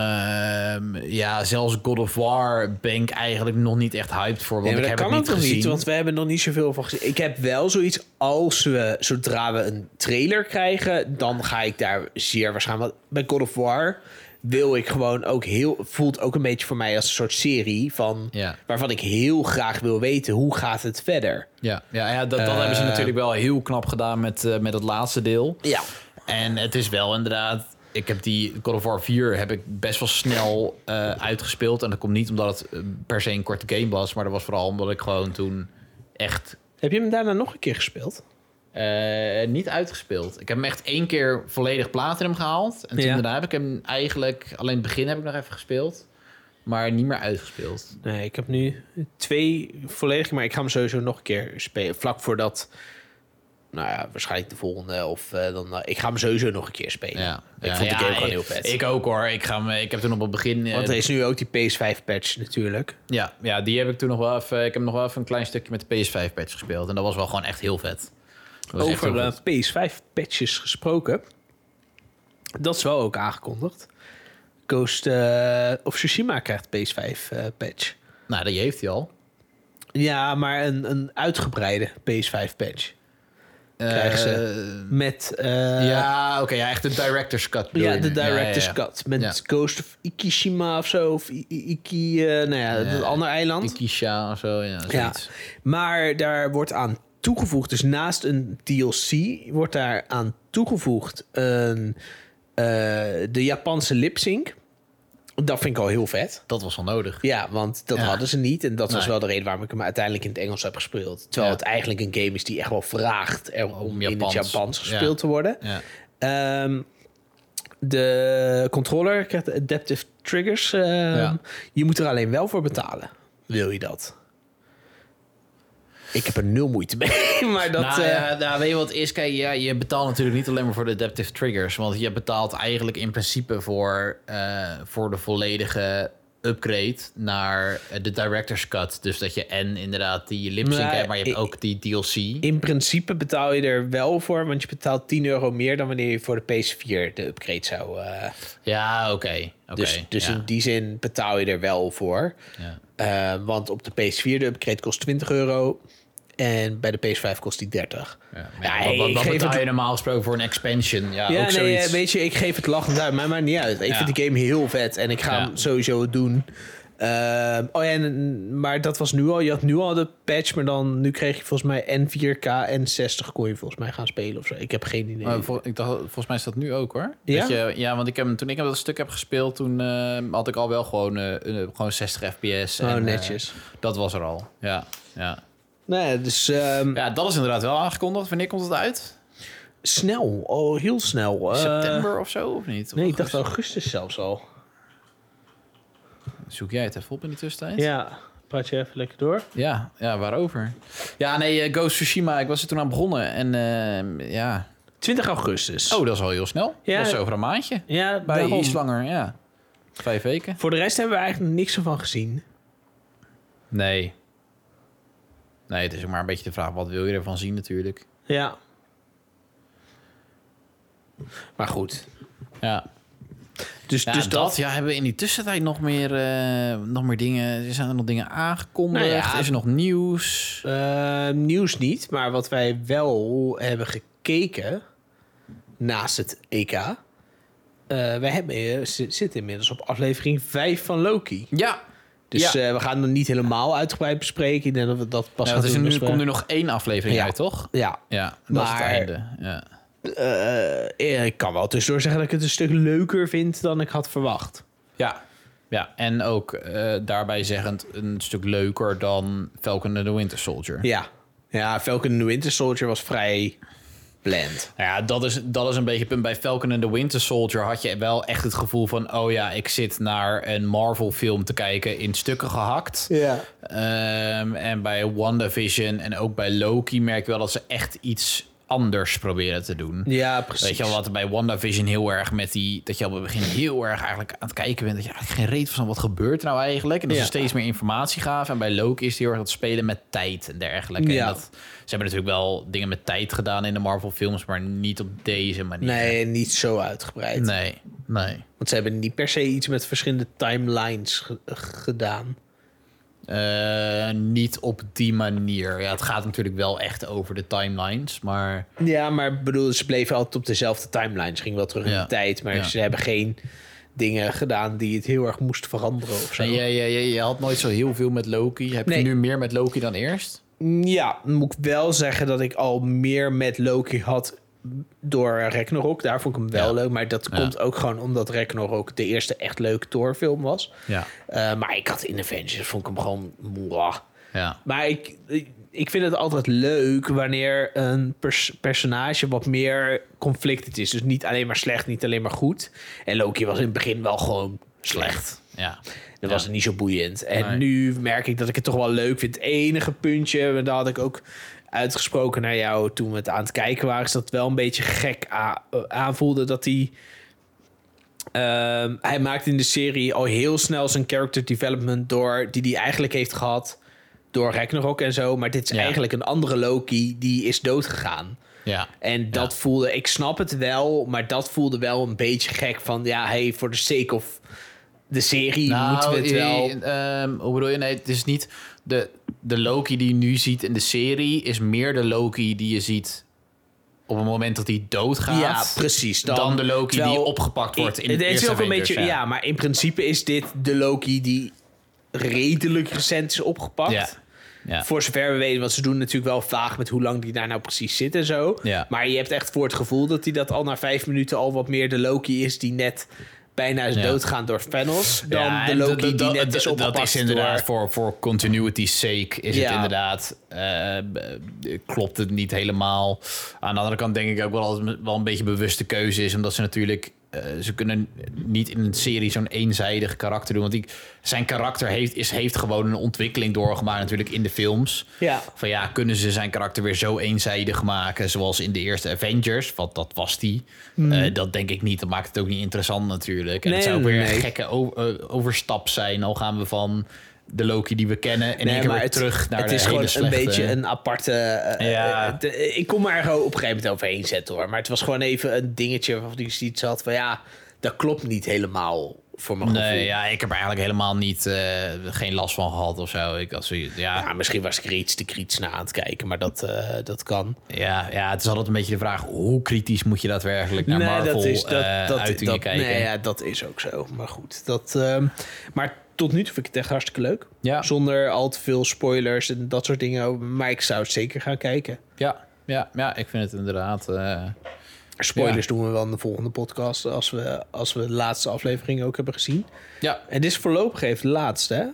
Uh, ja, zelfs God of War ben ik eigenlijk nog niet echt hyped voor. Want nee, ik heb het niet gezien. Dat kan ook niet, want we hebben nog niet zoveel van gezien. Ik heb wel zoiets, als we... Zodra we een trailer krijgen, dan ga ik daar zeer waarschijnlijk... Bij God of War wil ik gewoon ook heel... Voelt ook een beetje voor mij als een soort serie van... Ja. Waarvan ik heel graag wil weten, hoe gaat het verder? Ja, ja, ja dat, dat uh, hebben ze natuurlijk wel heel knap gedaan met, uh, met het laatste deel. Ja. En het is wel inderdaad... Ik heb die God of War vier heb ik best wel snel uh, uitgespeeld. En dat komt niet omdat het per se een korte game was. Maar dat was vooral omdat ik gewoon toen echt... Heb je hem daarna nog een keer gespeeld? Uh, niet uitgespeeld. Ik heb hem echt één keer volledig platinum gehaald. En toen ja. daarna heb ik hem eigenlijk... Alleen het begin heb ik nog even gespeeld. Maar niet meer uitgespeeld. Nee, ik heb nu twee volledig... Maar ik ga hem sowieso nog een keer spelen. Vlak voordat... Nou ja, waarschijnlijk de volgende. Of uh, dan, uh, ik ga hem sowieso nog een keer spelen. Ja. Ik ja, vond de ja, game gewoon heel vet. Ik ook hoor. Ik, ga hem, ik heb toen op het begin... Uh, Want er is nu ook die P S vijf patch natuurlijk. Ja, ja, die heb ik toen nog wel even... Ik heb nog wel even een klein stukje met de P S vijf patch gespeeld. En dat was wel gewoon echt heel vet. Over uh, P S vijf patches gesproken. Dat is wel ook aangekondigd. Ghost uh, of Tsushima krijgt P S vijf patch. Uh, nou, die heeft hij al. Ja, maar een, een uitgebreide P S vijf patch. Krijgen ze. Uh, met... Uh, ja, oké, okay, ja, echt de director's cut. Ja, de director's ja, ja, ja. cut. Met ja. Ghost of Ikishima of zo. Of I- I- Iki... Uh, nou ja, ja, het andere eiland. Ikisha of zo, ja, zoiets. Ja. Maar daar wordt aan toegevoegd... Dus naast een D L C wordt daar aan toegevoegd... Een, uh, de Japanse lip-sync. Dat vind ik al heel vet. Dat was al nodig. Ja, want dat ja. hadden ze niet. En dat nee. was wel de reden waarom ik hem uiteindelijk in het Engels heb gespeeld. Terwijl ja. het eigenlijk een game is die echt wel vraagt... Er om Japans. in het Japans gespeeld ja. te worden. Ja. Um, de controller krijgt adaptive triggers. Um, ja. Je moet er alleen wel voor betalen. Wil je dat? Ik heb er nul moeite mee. Maar dat, nou, uh... ja, nou, weet je wat is? Kijk, ja, je betaalt natuurlijk niet alleen maar voor de adaptive triggers. Want je betaalt eigenlijk in principe voor, uh, voor de volledige upgrade naar de director's cut. Dus dat je en inderdaad die lip-sync hebt, maar je hebt ook die D L C. In principe betaal je er wel voor, want je betaalt tien euro meer dan wanneer je voor de P S vier de upgrade zou... Uh... Ja, oké. Okay. Okay, dus dus ja. in die zin betaal je er wel voor. Ja. Uh, want op de P S vier de upgrade kost twintig euro... en bij de P S vijf kost die dertig. Ja, ja, wat, wat, wat betaal het... je normaal gesproken voor een expansion? Ja, ja ook nee, zoiets... weet je, ik geef het lachend uit. Mij maakt niet uit. Ik ja. vind die game heel vet en ik ga ja. hem sowieso doen. Uh, oh ja, en, maar dat was nu al. Je had nu al de patch, maar dan nu kreeg je volgens mij en vier K en zestig kon je volgens mij gaan spelen of zo. Ik heb geen idee. Maar vol, ik dacht, volgens mij is dat nu ook hoor. Ja, dat je, ja want ik heb, toen ik dat stuk heb gespeeld, toen uh, had ik al wel gewoon, uh, gewoon zestig F P S. Oh, en, netjes. Uh, dat was er al. Ja, ja. Nee, dus, um, ja, dat is inderdaad wel aangekondigd. Wanneer komt het uit? Snel, oh, heel snel. September uh, of zo, of niet? Of nee, augustus? Ik dacht augustus zelfs al. Zoek jij het even op in de tussentijd? Ja, praat je even lekker door. Ja, ja waarover? Ja, nee, uh, Ghost of Tsushima, ik was er toen aan begonnen. En uh, ja... twintig augustus. Oh, dat is al heel snel. Ja, dat is over een maandje. Ja, bij iets langer, ja. Vijf weken. Voor de rest hebben we eigenlijk niks ervan gezien. Nee. Nee, het is ook maar een beetje de vraag, wat wil je ervan zien natuurlijk? Ja. Maar goed. Ja. Dus, ja, dus dat, dat... Ja, hebben we in die tussentijd nog meer, uh, nog meer dingen... Zijn er nog dingen aangekondigd? Nou ja, is er nog nieuws? Uh, nieuws niet, maar wat wij wel hebben gekeken... naast het E K... Uh, wij hebben, z- zitten inmiddels op aflevering vijf van Loki. Ja. Dus ja. uh, we gaan hem niet helemaal uitgebreid bespreken. Ik denk dat we dat pas ja, gaan dus doen. Er komt nu nog één aflevering ja. uit, toch? Ja. ja dat maar, is het einde. Ja. Uh, ik kan wel tussendoor zeggen dat ik het een stuk leuker vind dan ik had verwacht. Ja. Ja, en ook uh, daarbij zeggend een stuk leuker dan Falcon and the Winter Soldier. Ja. Ja, Falcon and the Winter Soldier was vrij... Bland. Nou ja, dat is, dat is een beetje het punt. Bij Falcon and the Winter Soldier had je wel echt het gevoel van... oh ja, ik zit naar een Marvel-film te kijken in stukken gehakt. Ja. Um, en bij WandaVision en ook bij Loki merk je wel dat ze echt iets anders proberen te doen. Ja, precies. Weet je wel, wat bij WandaVision heel erg met die... dat je al bij het begin heel erg eigenlijk aan het kijken bent... dat je eigenlijk geen reet van wat gebeurt nou eigenlijk. En dat ja. ze steeds meer informatie gaven. En bij Loki is die heel erg aan het spelen met tijd en dergelijke. Ja. En dat... Ze hebben natuurlijk wel dingen met tijd gedaan in de Marvel-films... maar niet op deze manier. Nee, niet zo uitgebreid. Nee, nee. Want ze hebben niet per se iets met verschillende timelines g- gedaan. Uh, niet op die manier. Ja, het gaat natuurlijk wel echt over de timelines, maar... Ja, maar bedoel, ze bleven altijd op dezelfde timelines. Ze gingen wel terug ja. in de tijd, maar ja. ze hebben geen... dingen gedaan die het heel erg moest veranderen of zo. Ja, ja, ja, je had nooit zo heel veel met Loki. Heb nee. je nu meer met Loki dan eerst? Ja, moet ik wel zeggen dat ik al meer met Loki had door Ragnarok. Daar vond ik hem wel ja. leuk. Maar dat ja. komt ook gewoon omdat Ragnarok de eerste echt leuke Thor-film was. Ja. Uh, maar ik had in Avengers, vond ik hem gewoon... Ja. Maar ik, ik vind het altijd leuk wanneer een pers- personage wat meer conflicted is. Dus niet alleen maar slecht, niet alleen maar goed. En Loki was in het begin wel gewoon slecht. Ja. Dat ja. was niet zo boeiend. En nee. nu merk ik dat ik het toch wel leuk vind. Het enige puntje, daar had ik ook uitgesproken naar jou toen we het aan het kijken waren... is dat het wel een beetje gek a- aanvoelde dat hij... Uh, hij maakt in de serie al heel snel zijn character development door... die hij eigenlijk heeft gehad... door Ragnarok en zo, maar dit is ja. eigenlijk een andere Loki die is doodgegaan. Ja. En dat ja. voelde, ik snap het wel, maar dat voelde wel een beetje gek van, ja, hey, voor de sake of de serie nou, moeten we het wel... Um, hoe bedoel je? Nee, het is niet de, de Loki die je nu ziet in de serie is meer de Loki die je ziet op het moment dat hij doodgaat. Ja, precies. Dan, dan de Loki terwijl, die opgepakt wordt in het de eerste is ook een beetje, ja. ja, maar in principe is dit de Loki die redelijk recent is opgepakt. Ja. Ja. Voor zover we weten, want ze doen natuurlijk wel vaag... met hoe lang die daar nou precies zit en zo. Ja. Maar je hebt echt voor het gevoel dat hij dat al na vijf minuten... al wat meer de Loki is die net bijna is ja. doodgaan door Thanos... dan ja, de Loki d- d- d- die net d- d- is opgepast. Dat is inderdaad door... voor, voor continuity's sake is ja. het inderdaad... Uh, klopt het niet helemaal. Aan de andere kant denk ik ook wel dat het wel een beetje bewuste keuze is... omdat ze natuurlijk... Uh, ze kunnen niet in een serie zo'n eenzijdig karakter doen. Want die, zijn karakter heeft, is, heeft gewoon een ontwikkeling doorgemaakt natuurlijk in de films. Ja. Van ja, kunnen ze zijn karakter weer zo eenzijdig maken zoals in de eerste Avengers? Want dat was die. Mm. Uh, dat denk ik niet. Dat maakt het ook niet interessant natuurlijk. En nee, het zou ook weer nee. een gekke o- overstap zijn. Al gaan we van de Loki die we kennen en nee, ik weer terug naar het de is hele gewoon slechte... een beetje een aparte... Uh, ja. uh, uh, ik kon me er gewoon op een gegeven moment overheen zetten hoor. Maar het was gewoon even een dingetje waarvan ik iets had van ja, dat klopt niet helemaal voor mijn gevoel. Nee, ja, ik heb er eigenlijk helemaal niet uh, geen last van gehad of zo. Ik, als, ja. ja, misschien was ik er iets te kritisch naar aan het kijken, maar dat, uh, dat kan. Ja, ja, het is altijd een beetje de vraag, hoe kritisch moet je daadwerkelijk naar nee, Marvel-uitingen uh, kijken? Nee, ja, dat is ook zo. Maar goed, dat... Uh, maar tot nu toe vind ik het echt hartstikke leuk. Ja. Zonder al te veel spoilers en dat soort dingen. Maar ik zou het zeker gaan kijken. Ja, ja, ja, ik vind het inderdaad... Uh, spoilers ja. doen we wel in de volgende podcast. Als we, als we de laatste aflevering ook hebben gezien. Ja. En dit is voorlopig even de laatste, hè?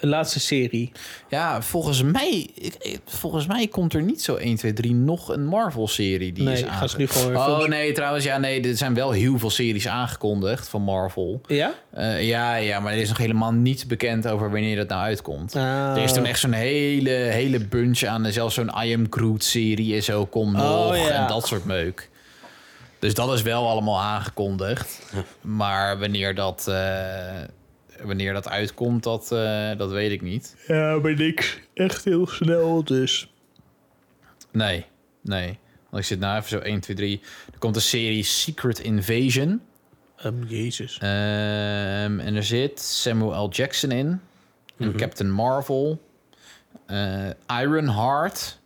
De laatste serie. Ja, volgens mij, ik, volgens mij komt er niet zo één, twee, drie nog een Marvel-serie. Die nee, is aange... nu gewoon weer Oh films... nee, trouwens, ja, nee, er zijn wel heel veel series aangekondigd van Marvel. Ja? Uh, ja, ja, maar er is nog helemaal niets bekend over wanneer dat nou uitkomt. Ah. Er is toen echt zo'n hele, hele bunch aan, zelfs zo'n I Am Groot-serie en zo komt nog oh, ja. en dat soort meuk. Dus dat is wel allemaal aangekondigd. Maar wanneer dat... Uh, Wanneer dat uitkomt, dat, uh, dat weet ik niet. Ja, maar niks. Echt heel snel, dus. Nee, nee. Want ik zit nou even zo één, twee, drie. Er komt een serie Secret Invasion. Um, Jezus. Um, en er zit Samuel L. Jackson in. En mm-hmm. Captain Marvel. Uh, Ironheart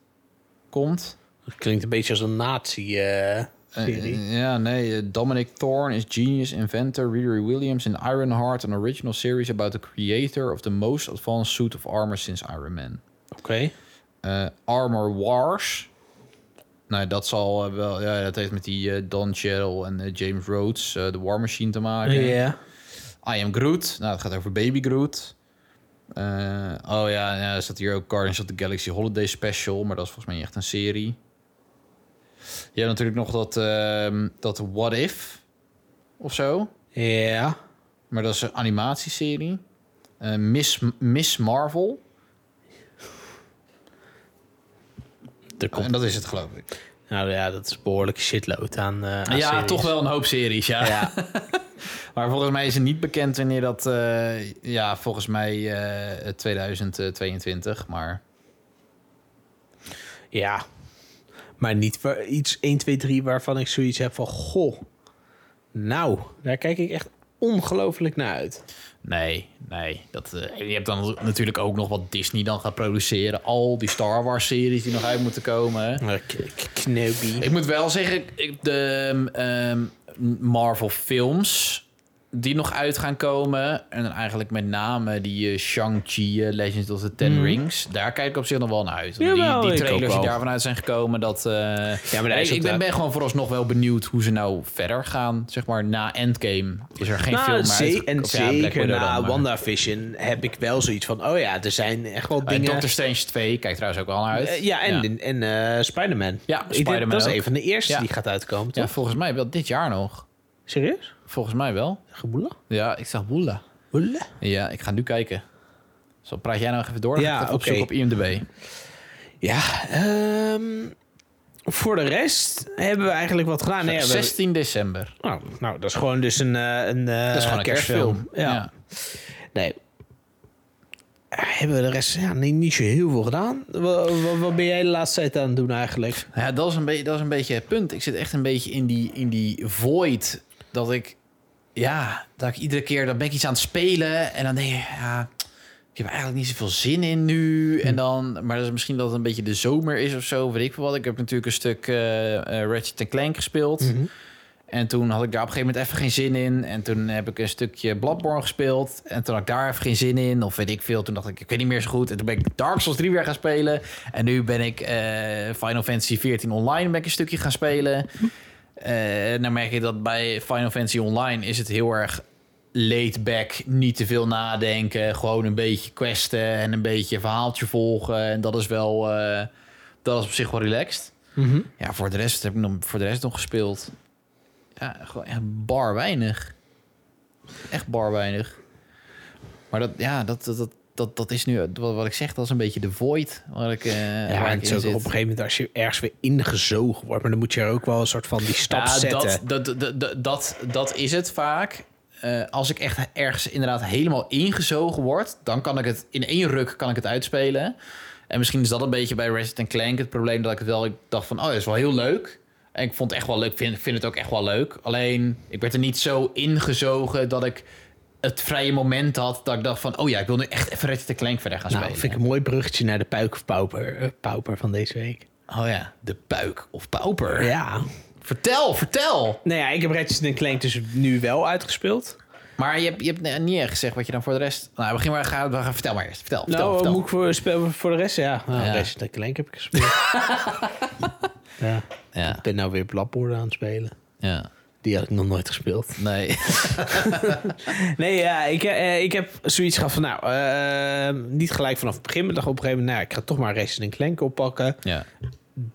komt. Dat klinkt een beetje als een nazi... Uh... Uh, uh, ja, nee. Dominic Thorne is genius, inventor. Riri Williams in Ironheart, an original series about the creator of the most advanced suit of armor since Iron Man. Oké. Okay. Uh, Armor Wars. Nou, dat zal uh, wel... Ja, dat heeft met die uh, Don Cheadle en uh, James Rhodes uh, de War Machine te maken. Ja. Yeah. I Am Groot. Nou, dat gaat over Baby Groot. Uh, oh ja, ja, er staat hier ook Guardians of the Galaxy Holiday Special. Maar dat is volgens mij niet echt een serie. Je hebt natuurlijk nog dat, uh, dat What If of zo. Ja. Yeah. Maar dat is een animatieserie. Uh, Miss, Miss Marvel. Er komt... En dat is het, geloof ik. Nou ja, dat is behoorlijk shitload aan, uh, aan Ja, series. Toch wel een hoop series, ja. ja. Maar volgens mij is het niet bekend wanneer dat... Uh, ja, volgens mij uh, tweeduizend tweeëntwintig, maar... Ja... Maar niet waar, iets één, twee, drie waarvan ik zoiets heb van... Goh, nou, daar kijk ik echt ongelooflijk naar uit. Nee, nee. Dat, uh, je hebt dan natuurlijk ook nog wat Disney dan gaat produceren. Al die Star Wars-series die nog uit moeten komen. Knobby. Ik moet wel zeggen, de um, Marvel-films die nog uit gaan komen... en dan eigenlijk met name die uh, Shang-Chi, uh, Legends of the Ten mm. Rings... daar kijk ik op zich nog wel naar uit. Jawel, die, die trailers die daarvan uit zijn gekomen... dat uh, ja, maar nee, ik ben, ben gewoon vooralsnog wel benieuwd... hoe ze nou verder gaan, zeg maar, na Endgame. Is er geen nou, film ze- uit. En ja, zeker na dan, WandaVision heb ik wel zoiets van... oh ja, er zijn echt wel uh, dingen... Doctor Strange twee kijkt trouwens ook wel naar uit. Uh, ja, en, ja. en uh, Spider-Man. Ja, Spider-Man Dat ook. Is een van de eerste ja. die gaat uitkomen, toch? Ja, volgens mij wel dit jaar nog. Serieus? Volgens mij wel. Geboela? Ja, ik zag boela. Boela? Ja, ik ga nu kijken. Zo praat jij nou even door. Dan ja, oké. Okay. Op I M D B. Ja, um, voor de rest hebben we eigenlijk wat gedaan. Nee, zestien we... december. Nou, nou, dat is gewoon dus een, een, dat is gewoon een kerstfilm. kerstfilm. Ja. ja. Nee. Hebben we de rest ja, niet, niet zo heel veel gedaan? Wat, wat, wat ben jij de laatste tijd aan het doen eigenlijk? Ja, dat is een, be- dat is een beetje het punt. Ik zit echt een beetje in die, in die void dat ik... Ja, dat ik iedere keer... Dan ben ik iets aan het spelen en dan denk ik... Ja, ik heb eigenlijk niet zoveel zin in nu. En dan, maar dat is misschien dat het een beetje de zomer is of zo. Weet ik veel wat. Ik heb natuurlijk een stuk uh, uh, Ratchet en Clank gespeeld. Mm-hmm. En toen had ik daar op een gegeven moment even geen zin in. En toen heb ik een stukje Bloodborne gespeeld. En toen had ik daar even geen zin in. Of weet ik veel. Toen dacht ik, ik weet niet meer zo goed. En toen ben ik Dark Souls drie weer gaan spelen. En nu ben ik uh, Final Fantasy veertien online ben ik een stukje gaan spelen. Uh, dan merk je dat bij Final Fantasy Online is het heel erg laid back, niet te veel nadenken, gewoon een beetje questen en een beetje verhaaltje volgen en dat is wel, uh, dat is op zich wel relaxed. Mm-hmm. Ja, voor de rest heb ik nog, voor de rest nog gespeeld. ja, gewoon echt bar weinig. Echt bar weinig. Maar dat, ja, dat, dat, dat, dat is nu, wat, wat ik zeg, dat is een beetje de void. Waar ik, uh, ja, waar ik het is ook op een gegeven moment als je ergens weer ingezogen wordt. Maar dan moet je er ook wel een soort van die stap ja, zetten. Dat, dat, dat, dat, dat, dat is het vaak. Uh, als ik echt ergens inderdaad helemaal ingezogen word, dan kan ik het in één ruk kan ik het uitspelen. En misschien is dat een beetje bij Ratchet en Clank het probleem, dat ik het wel ik dacht van, oh, dat is wel heel leuk. En ik vond het echt wel leuk, vind, vind het ook echt wel leuk. Alleen, ik werd er niet zo ingezogen dat ik het vrije moment had dat ik dacht van, oh ja, ik wil nu echt even Ratchet en Clank verder gaan nou, spelen. Dat vind ik een mooi bruggetje naar de puik of pauper, uh, pauper van deze week. Oh ja, de puik of pauper. Ja. Vertel, vertel! Nou ja, ik heb Ratchet en Clank dus nu wel uitgespeeld. Maar je hebt, je hebt niet echt gezegd wat je dan voor de rest... Nou, begin maar, ga, ga, vertel maar eerst. Vertel, nou, vertel, vertel. Moet ik voor, speel, voor de rest? Ja, nou, ja. Ratchet en Clank heb ik gespeeld. ja. ja. Ik ben nou weer Bloodborne aan het spelen. Ja. Die had ik nog nooit gespeeld. Nee. nee, ja, ik, eh, ik heb zoiets gehad van... Nou, uh, niet gelijk vanaf het begin. Maar op een gegeven moment, nou, ik ga toch maar Ratchet en Clank oppakken. Ja.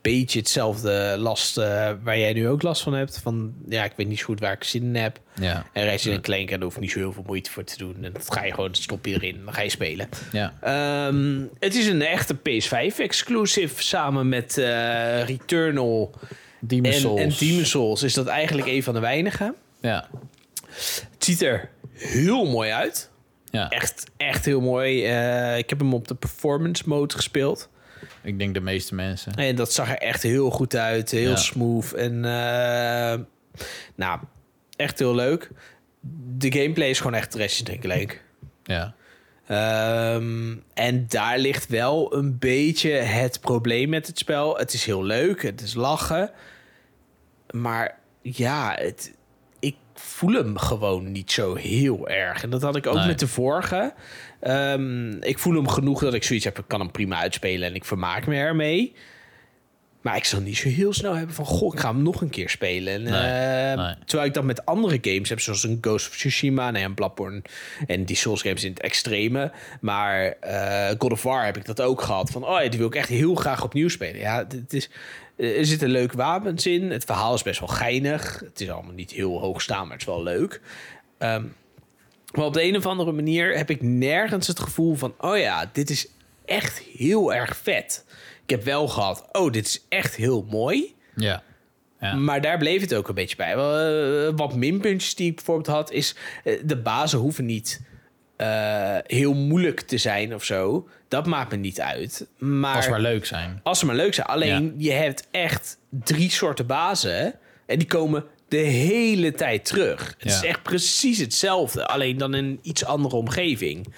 Beetje hetzelfde last uh, waar jij nu ook last van hebt. Van ja, ik weet niet zo goed waar ik zin in heb. Ja. En reis in een klein en daar hoef ik niet zo heel veel moeite voor te doen. En dat ga je gewoon, dat stop je erin. Dan ga je spelen. Ja. Um, het is een echte P S vijf-exclusive samen met uh, Returnal Demon's en, Souls. en Demon's Souls. Is dat eigenlijk een van de weinigen? Ja. Het ziet er heel mooi uit. Ja. Echt, echt heel mooi. Uh, ik heb hem op de performance mode gespeeld. Ik denk de meeste mensen. En dat zag er echt heel goed uit. Heel ja. smooth. En uh, nou, echt heel leuk. De gameplay is gewoon echt Ratchet en Clank. Ja. Um, en daar ligt wel een beetje het probleem met het spel. Het is heel leuk. Het is lachen. Maar ja, het, ik voel hem gewoon niet zo heel erg. En dat had ik ook nee. met de vorige... Um, ik voel hem genoeg dat ik zoiets heb... ik kan hem prima uitspelen en ik vermaak me ermee. Maar ik zal niet zo heel snel hebben van... goh, ik ga hem nog een keer spelen. En, nee, uh, nee. Terwijl ik dat met andere games heb... zoals een Ghost of Tsushima nee, en Bloodborne... en die Souls games in het extreme. Maar uh, God of War heb ik dat ook gehad. Van, oh, die wil ik echt heel graag opnieuw spelen. Ja, het is, er zitten leuke wapens in. Het verhaal is best wel geinig. Het is allemaal niet heel hoogstaand, maar het is wel leuk. Um, Maar op de een of andere manier heb ik nergens het gevoel van... oh ja, dit is echt heel erg vet. Ik heb wel gehad, oh, dit is echt heel mooi. Ja. ja. Maar daar bleef het ook een beetje bij. Wat minpuntjes die ik bijvoorbeeld had, is... de bazen hoeven niet uh, heel moeilijk te zijn of zo. Dat maakt me niet uit. Maar als ze maar leuk zijn. Als ze maar leuk zijn. Alleen, ja. je hebt echt drie soorten bazen. En die komen... de hele tijd terug. Het ja. is echt precies hetzelfde. Alleen dan in een iets andere omgeving.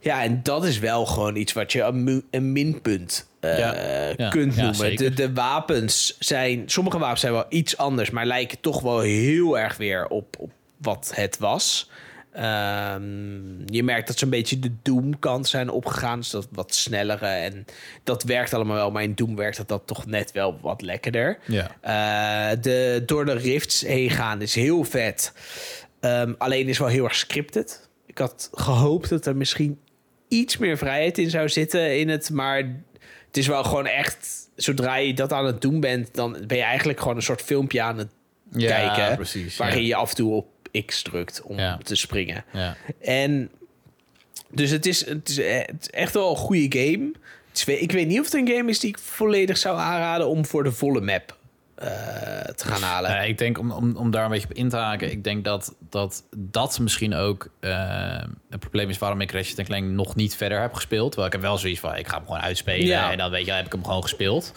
Ja, en dat is wel gewoon iets wat je een, mu- een minpunt uh, ja. Ja. kunt ja, noemen. De, de wapens zijn... Sommige wapens zijn wel iets anders... maar lijken toch wel heel erg weer op, op wat het was. Um, je merkt dat ze een beetje de Doom-kant zijn opgegaan. Dus dat wat snellere. En dat werkt allemaal wel. Maar in Doom werkt dat, dat toch net wel wat lekkerder. Ja. Uh, de, door de rifts heen gaan is heel vet. Um, alleen is wel heel erg scripted. Ik had gehoopt dat er misschien iets meer vrijheid in zou zitten in het. Maar het is wel gewoon echt... Zodra je dat aan het doen bent... dan ben je eigenlijk gewoon een soort filmpje aan het ja, kijken. Precies, waarin ja. je af en toe op X drukt om ja. te springen. Ja. En dus het is, het is, het is echt wel een goede game. Ik weet niet of het een game is die ik volledig zou aanraden om voor de volle map uh, te gaan halen. Ja, ik denk om, om, om daar een beetje op in te haken. Ik denk dat dat, dat misschien ook uh, het probleem is waarom ik Ratchet en Clank nog niet verder heb gespeeld. Terwijl ik heb wel zoiets van ik ga hem gewoon uitspelen ja. en dan weet je, heb ik hem gewoon gespeeld.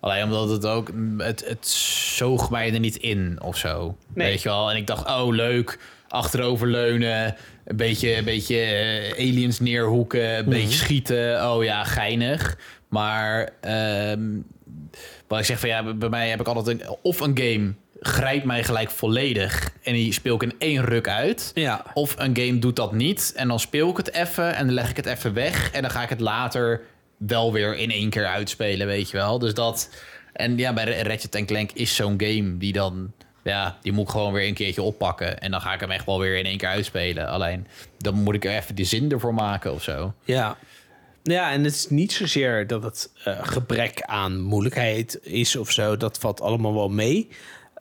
Alleen omdat het ook... Het, het zoog mij er niet in of zo. Nee. Weet je wel? En ik dacht, oh leuk. Achteroverleunen. Een beetje, een beetje aliens neerhoeken. Een mm. beetje schieten. Oh ja, geinig. Maar... Um, wat ik zeg van ja, bij mij heb ik altijd... Een, of een game grijpt mij gelijk volledig. En die speel ik in één ruk uit. Ja. Of een game doet dat niet. En dan speel ik het even. En dan leg ik het even weg. En dan ga ik het later... wel weer in één keer uitspelen, weet je wel. Dus dat... En ja, bij Ratchet en Clank is zo'n game die dan... Ja, die moet ik gewoon weer een keertje oppakken. En dan ga ik hem echt wel weer in één keer uitspelen. Alleen, dan moet ik er even de zin ervoor maken of zo. Ja. Ja, en het is niet zozeer dat het uh, gebrek aan moeilijkheid is of zo. Dat valt allemaal wel mee.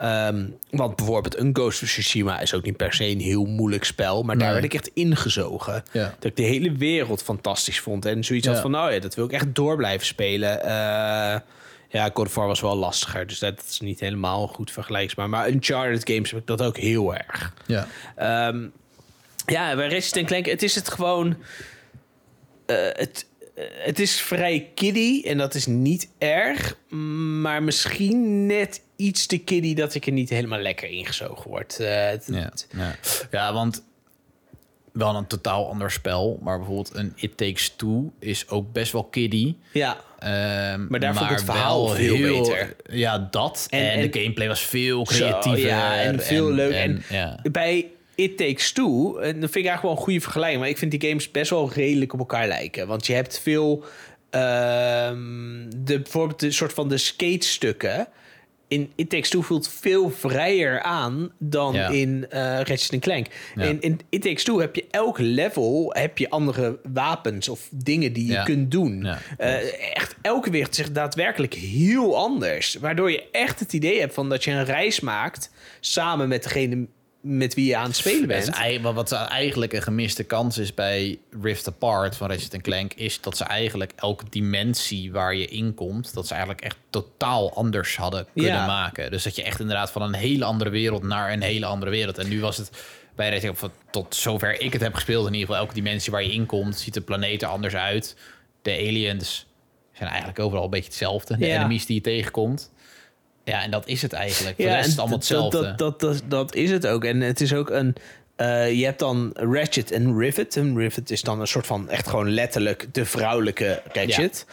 Um, want bijvoorbeeld een Ghost of Tsushima is ook niet per se een heel moeilijk spel. Maar daar nee. werd ik echt ingezogen. Ja. Dat ik de hele wereld fantastisch vond. En zoiets ja. had van, nou ja, dat wil ik echt door blijven spelen. Uh, ja, God of War was wel lastiger. Dus dat is niet helemaal goed vergelijkbaar. Maar Uncharted games heb ik dat ook heel erg. Ja, um, ja bij Ratchet en Clank, het is het gewoon... Uh, het, het is vrij kiddie en dat is niet erg. Maar misschien net iets te kiddie dat ik er niet helemaal lekker ingezogen word. Uh, t- ja, ja. ja, want wel een totaal ander spel. Maar bijvoorbeeld een It Takes Two is ook best wel kiddie. Ja, um, maar daar vond ik het verhaal veel heel, beter. Ja, dat. En, en, en de gameplay was veel creatiever. Zo, ja, en veel leuk. En, en, en ja. bij... It Takes Two, en dat vind ik eigenlijk wel een goede vergelijking. Maar ik vind die games best wel redelijk op elkaar lijken. Want je hebt veel... Uh, de, bijvoorbeeld een soort van de skate-stukken. In It Takes Two voelt veel vrijer aan dan ja. in uh, Ratchet en Clank. Ja. In, in It Takes Two heb je elk level heb je andere wapens of dingen die je ja. kunt doen. Ja. Uh, echt elke weert zich daadwerkelijk heel anders. Waardoor je echt het idee hebt van dat je een reis maakt samen met degene... met wie je aan het spelen bent. Ja, wat eigenlijk een gemiste kans is bij Rift Apart van Ratchet en Clank... is dat ze eigenlijk elke dimensie waar je in komt... dat ze eigenlijk echt totaal anders hadden kunnen ja. maken. Dus dat je echt inderdaad van een hele andere wereld... naar een hele andere wereld. En nu was het bij Ratchet en tot zover ik het heb gespeeld... in ieder geval elke dimensie waar je in komt... ziet de planeet er anders uit. De aliens zijn eigenlijk overal een beetje hetzelfde. De ja. enemies die je tegenkomt. Ja, en dat is het eigenlijk. Voor ja, de rest is het allemaal hetzelfde. Dat, dat, dat, dat is het ook. En het is ook een... Uh, je hebt dan Ratchet en Rivet. En Rivet is dan een soort van... echt gewoon letterlijk de vrouwelijke Ratchet.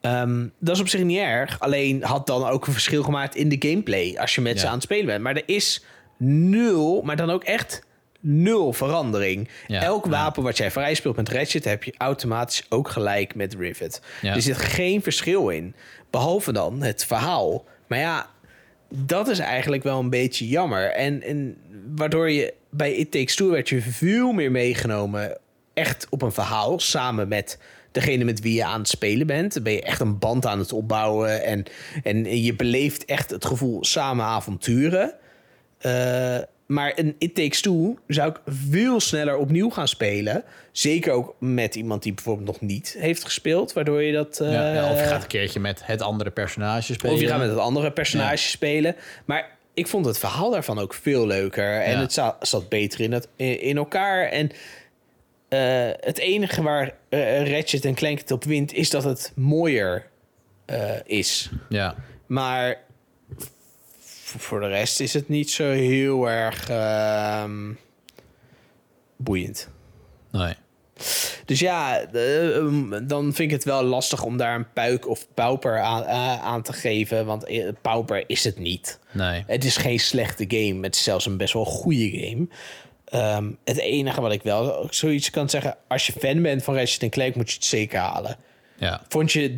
Ja. Um, dat is op zich niet erg. Alleen had dan ook een verschil gemaakt in de gameplay... als je met ja. ze aan het spelen bent. Maar er is nul... maar dan ook echt nul verandering. Ja. Elk wapen ja. wat jij vrij speelt met Ratchet... heb je automatisch ook gelijk met Rivet. Ja. Er zit geen verschil in. Behalve dan het verhaal... Maar ja, dat is eigenlijk wel een beetje jammer. En, en waardoor je bij It Takes Two werd je veel meer meegenomen... echt op een verhaal, samen met degene met wie je aan het spelen bent. Dan ben je echt een band aan het opbouwen... en, en je beleeft echt het gevoel samen avonturen. Uh, maar een It Takes Two zou ik veel sneller opnieuw gaan spelen. Zeker ook met iemand die bijvoorbeeld nog niet heeft gespeeld. Waardoor je dat... Uh, ja, ja, of je gaat een keertje met het andere personage spelen. Of je gaat met het andere personage ja. spelen. Maar ik vond het verhaal daarvan ook veel leuker. En ja. het za- zat beter in, het, in elkaar. En uh, het enige waar uh, Ratchet en Clank het op wint... is dat het mooier uh, is. Ja. Maar... voor de rest is het niet zo heel erg uh, boeiend. Nee. Dus ja, uh, dan vind ik het wel lastig om daar een puik of pauper aan, uh, aan te geven. Want pauper is het niet. Nee. Het is geen slechte game. Het is zelfs een best wel goede game. Um, het enige wat ik wel zoiets kan zeggen... als je fan bent van Ratchet en Clank moet je het zeker halen. Ja. Vond je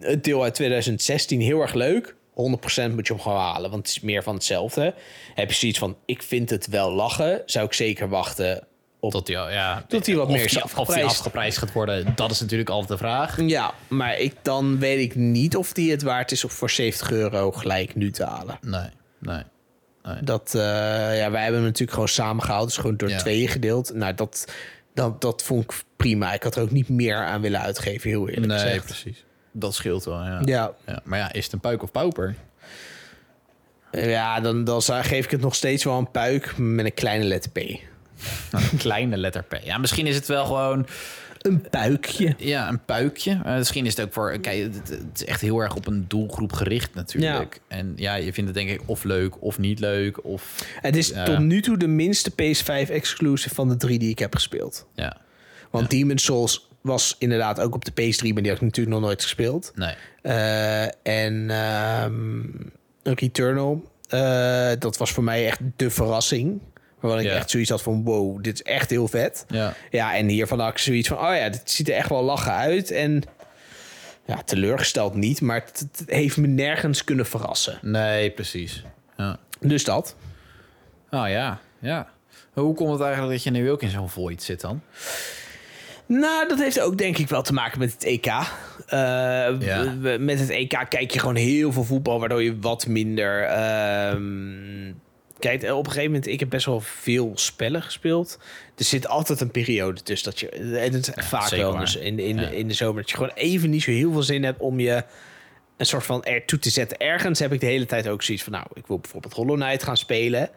het deel uit twintig zestien heel erg leuk... honderd procent moet je hem gaan halen, want het is meer van hetzelfde. Heb je zoiets van, ik vind het wel lachen... zou ik zeker wachten op, tot hij ja, ja, wat meer die, afgeprijsd. afgeprijsd gaat worden. Dat is natuurlijk altijd de vraag. Ja, maar ik, dan weet ik niet of die het waard is... om voor zeventig euro gelijk nu te halen. Nee, nee. nee. Dat, uh, ja, wij hebben hem natuurlijk gewoon samengehaald... dus gewoon door ja. tweeën gedeeld. Nou, dat, dat, dat vond ik prima. Ik had er ook niet meer aan willen uitgeven, heel eerlijk nee, gezegd. Nee, precies. Dat scheelt wel, ja. Ja. ja. Maar ja, is het een puik of pauper? Ja, dan, dan geef ik het nog steeds wel een puik met een kleine letter P. Een kleine letter P. Ja, misschien is het wel gewoon... een puikje. Ja, een puikje. Uh, misschien is het ook voor... Kijk, het, het is echt heel erg op een doelgroep gericht natuurlijk. Ja. En ja, je vindt het denk ik of leuk of niet leuk. Of, het is uh, tot nu toe de minste P S vijf exclusive van de drie die ik heb gespeeld. Ja. Want ja. Demon's Souls... was inderdaad ook op de P S drie, maar die had ik natuurlijk nog nooit gespeeld. Nee. Uh, en um, ook Eternal. Uh, dat was voor mij echt de verrassing. Waarvan ik ja. echt zoiets had van, wow, dit is echt heel vet. Ja, ja en hiervan had ik zoiets van, oh ja, dit ziet er echt wel lachen uit. En ja, teleurgesteld niet, maar het, het heeft me nergens kunnen verrassen. Nee, precies. Ja. Dus dat. Oh ja, ja. Hoe komt het eigenlijk dat je nu ook in zo'n void zit dan? Nou, dat heeft ook denk ik wel te maken met het E K. Uh, ja. Met het E K kijk je gewoon heel veel voetbal, waardoor je wat minder... Uh, kijk, op een gegeven moment, ik heb best wel veel spellen gespeeld. Er zit altijd een periode tussen dat je... En het is ja, vaak wel dus in, in, ja. in de zomer dat je gewoon even niet zo heel veel zin hebt om je... een soort van er toe te zetten. Ergens heb ik de hele tijd ook zoiets van... nou, ik wil bijvoorbeeld Hollow Knight gaan spelen.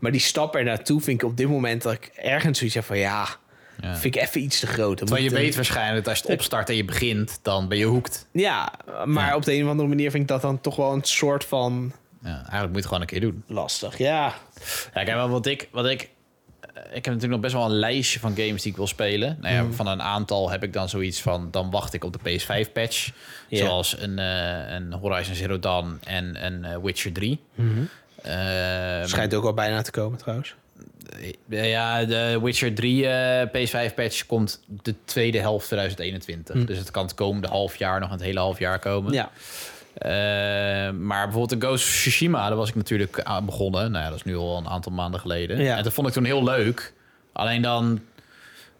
Maar die stap er naartoe vind ik op dit moment... dat ik ergens zoiets heb van ja... Ja. Vind ik even iets te groot. Terwijl je weet waarschijnlijk dat als je het opstart en je begint, dan ben je hoekt. Ja, maar ja. op de een of andere manier vind ik dat dan toch wel een soort van... Ja, eigenlijk moet je het gewoon een keer doen. Lastig, ja. Ja, kijk, maar wat ik... Wat ik, ik heb natuurlijk nog best wel een lijstje van games die ik wil spelen. Nou ja, mm. Van een aantal heb ik dan zoiets van... dan wacht ik op de P S vijf patch. Yeah. Zoals een, uh, een Horizon Zero Dawn en een uh, Witcher drie. Mm-hmm. Uh, Schijnt ook al bijna te komen trouwens. Ja, de Witcher drie uh, P S vijf patch komt de tweede helft twintig eenentwintig. Mm. Dus het kan het komende half jaar nog het hele half jaar komen. Ja. Uh, maar bijvoorbeeld de Ghost of Tsushima, daar was ik natuurlijk aan begonnen. Nou ja, dat is nu al een aantal maanden geleden. Ja. En dat vond ik toen heel leuk. Alleen dan,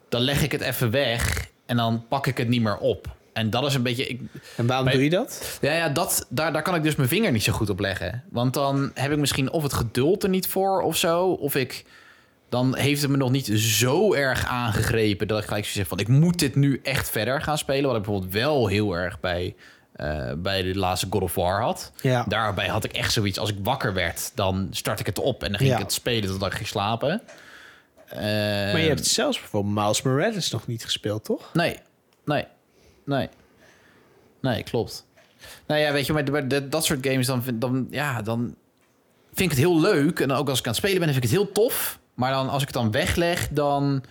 dan leg ik het even weg en dan pak ik het niet meer op. En dat is een beetje... Ik, en waarom bij, doe je dat? Ja, ja dat, daar, daar kan ik dus mijn vinger niet zo goed op leggen. Want dan heb ik misschien of het geduld er niet voor of zo. Of ik... Dan heeft het me nog niet zo erg aangegrepen... dat ik gelijk zeg van... ik moet dit nu echt verder gaan spelen. Wat ik bijvoorbeeld wel heel erg bij... Uh, bij de laatste God of War had. Ja. Daarbij had ik echt zoiets... als ik wakker werd, dan start ik het op... en dan ging ja. ik het spelen totdat ik ging slapen. Uh, maar je hebt zelfs bijvoorbeeld... Miles Morales nog niet gespeeld, toch? Nee, nee. Nee, nee, klopt. Nou ja, weet je, maar dat, dat soort games, dan, dan, ja, dan vind ik het heel leuk. En ook als ik aan het spelen ben, dan vind ik het heel tof. Maar dan, als ik het dan wegleg, dan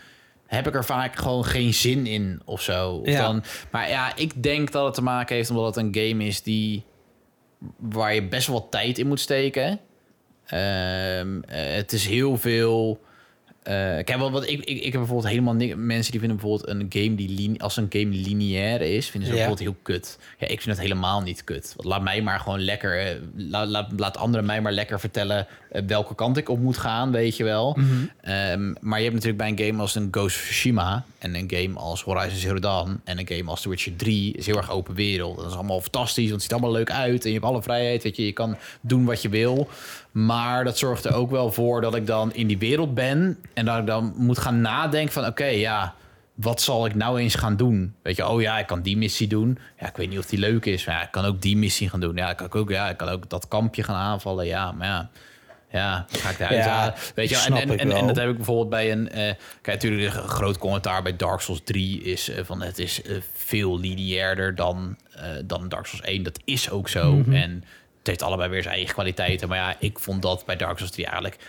heb ik er vaak gewoon geen zin in of zo. Of ja. Dan, maar ja, ik denk dat het te maken heeft omdat het een game is die waar je best wel tijd in moet steken. Um, het is heel veel... Uh, kijk, wat, wat ik, ik, ik heb bijvoorbeeld helemaal niks. Mensen die vinden bijvoorbeeld een game die line, als een game lineair is, vinden ze ja. bijvoorbeeld heel kut. Ja, ik vind het helemaal niet kut. Want laat mij maar gewoon lekker, uh, la, la, laat anderen mij maar lekker vertellen uh, welke kant ik op moet gaan, weet je wel. Mm-hmm. Um, maar je hebt natuurlijk bij een game als een Ghost of Tsushima en een game als Horizon Zero Dawn en een game als The Witcher drie is heel erg open wereld. Dat is allemaal fantastisch, want het ziet allemaal leuk uit en je hebt alle vrijheid, weet je, je kan doen wat je wil. Maar dat zorgt er ook wel voor dat ik dan in die wereld ben... en dat ik dan moet gaan nadenken van... oké, okay, ja, wat zal ik nou eens gaan doen? Weet je, oh ja, ik kan die missie doen. Ja, ik weet niet of die leuk is. Maar ja, ik kan ook die missie gaan doen. Ja, ik kan ook, ja, ik kan ook dat kampje gaan aanvallen. Ja, maar ja, ja ga ik eruit halen. Ja, weet je, en, en, en, en dat heb ik bijvoorbeeld bij een... Uh, kijk, natuurlijk een groot commentaar bij Dark Souls drie is... Uh, van het is uh, veel lineairder dan, uh, dan Dark Souls één. Dat is ook zo. Mm-hmm. En... Het heeft allebei weer zijn eigen kwaliteiten. Maar ja, ik vond dat bij Dark Souls drie eigenlijk...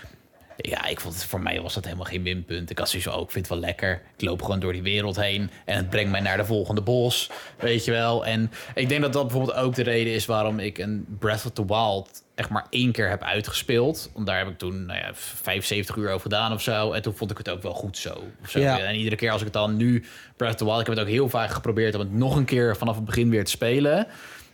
Ja, ik vond het, voor mij was dat helemaal geen winpunt. Ik had sowieso ook, ik vind het wel lekker. Ik loop gewoon door die wereld heen. En het brengt mij naar de volgende bos. Weet je wel. En ik denk dat dat bijvoorbeeld ook de reden is... waarom ik een Breath of the Wild echt maar één keer heb uitgespeeld. Want daar heb ik toen nou ja, vijfenzeventig uur over gedaan of zo. En toen vond ik het ook wel goed zo. Of zo. Ja. En iedere keer als ik het dan nu... Breath of the Wild, ik heb het ook heel vaak geprobeerd... om het nog een keer vanaf het begin weer te spelen...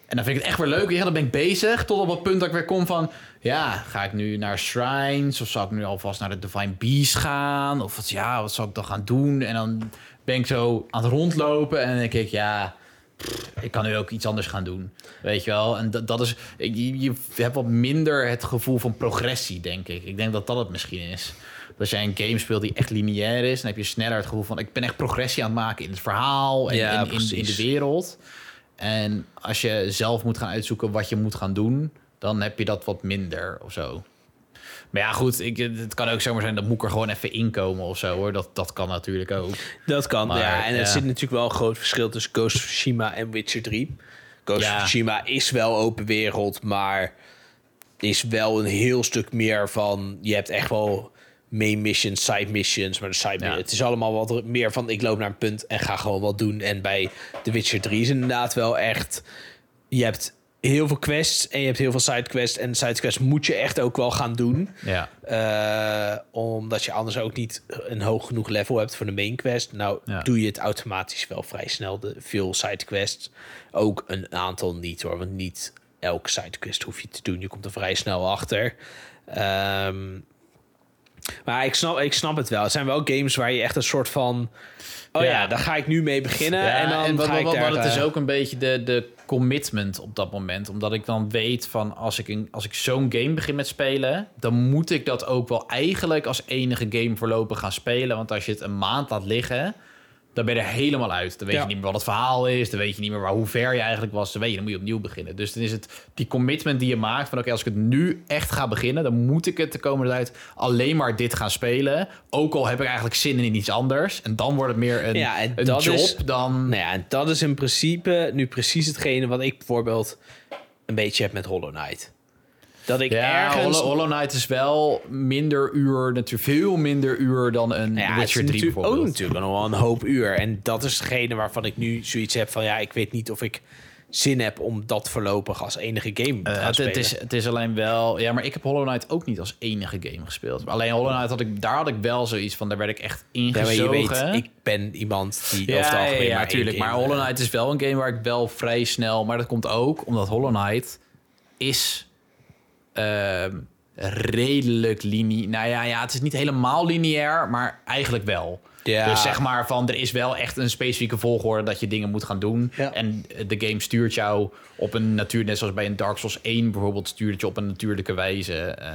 En dan vind ik het echt weer leuk. Ja, dan ben ik bezig. Tot op het punt dat ik weer kom van... Ja, ga ik nu naar shrines? Of zal ik nu alvast naar de Divine Beast gaan? Of wat, ja, wat zal ik dan gaan doen? En dan ben ik zo aan het rondlopen. En dan denk ik, ja... Pff, ik kan nu ook iets anders gaan doen. Weet je wel? En dat, dat is... Je, je hebt wat minder het gevoel van progressie, denk ik. Ik denk dat dat het misschien is. Als jij een game speelt die echt lineair is... dan heb je sneller het gevoel van... Ik ben echt progressie aan het maken in het verhaal. En ja, in, in, in de wereld. En als je zelf moet gaan uitzoeken wat je moet gaan doen... dan heb je dat wat minder of zo. Maar ja, goed, ik, het kan ook zomaar zijn... dat moet er gewoon even inkomen of zo, hoor. Dat, dat kan natuurlijk ook. Dat kan, maar, ja. En ja. er zit natuurlijk wel een groot verschil... tussen Ghost of Tsushima en Witcher drie. Ghost ja. of Tsushima is wel open wereld... maar is wel een heel stuk meer van... je hebt echt wel main missions, side missions... maar de side ja. het is allemaal wat meer van... ik loop naar een punt en ga gewoon wat doen. En bij The Witcher drie is inderdaad wel echt... je hebt heel veel quests en je hebt heel veel sidequests... en sidequests moet je echt ook wel gaan doen. Ja. Uh, omdat je anders ook niet een hoog genoeg level hebt voor de main quest. Nou ja. doe je het automatisch wel vrij snel. De veel sidequests, ook een aantal niet hoor. Want niet elke sidequest hoef je te doen. Je komt er vrij snel achter. Ehm... Um, Maar ik snap, ik snap het wel. Het zijn wel games waar je echt een soort van... Oh ja, ja daar ga ik nu mee beginnen. Ja, en dan en wat, ga ik wat, wat, daar... Het is ook een beetje de, de commitment op dat moment. Omdat ik dan weet van... Als ik, een, als ik zo'n game begin met spelen... Dan moet ik dat ook wel eigenlijk als enige game voorlopig gaan spelen. Want als je het een maand laat liggen... Dan ben je er helemaal uit. Dan weet ja. je niet meer wat het verhaal is. Dan weet je niet meer waar, hoe ver je eigenlijk was. Dan weet je, dan moet je opnieuw beginnen. Dus dan is het die commitment die je maakt... van oké, okay, als ik het nu echt ga beginnen... dan moet ik het de komende tijd alleen maar dit gaan spelen. Ook al heb ik eigenlijk zin in iets anders. En dan wordt het meer een, ja, en een dat job is, dan... Nou ja, en dat is in principe nu precies hetgene... wat ik bijvoorbeeld een beetje heb met Hollow Knight. Dat ik ja, ergens... Hollow, Hollow Knight is wel minder uur, natuurlijk veel minder uur dan een ja, Witcher drie bijvoorbeeld. Ook natuurlijk nog wel een hoop uur. En dat is degene waarvan ik nu zoiets heb van... ja, ik weet niet of ik zin heb om dat voorlopig als enige game te uh, spelen. Het is, het is alleen wel... Ja, maar ik heb Hollow Knight ook niet als enige game gespeeld. Alleen Hollow Knight, had ik, daar had ik wel zoiets van... daar werd ik echt ingezogen. Ja, maar je weet, ik ben iemand die... Ja, over het algemeen ja, natuurlijk. Maar, maar Hollow Knight is wel een game waar ik wel vrij snel... maar dat komt ook omdat Hollow Knight is... Uh, redelijk lineair. Nou ja, ja, het is niet helemaal lineair, maar eigenlijk wel. Ja. Dus zeg maar van, er is wel echt een specifieke volgorde dat je dingen moet gaan doen. Ja. En de game stuurt jou op een natuur... net zoals bij een Dark Souls één bijvoorbeeld... stuurt het je op een natuurlijke wijze uh,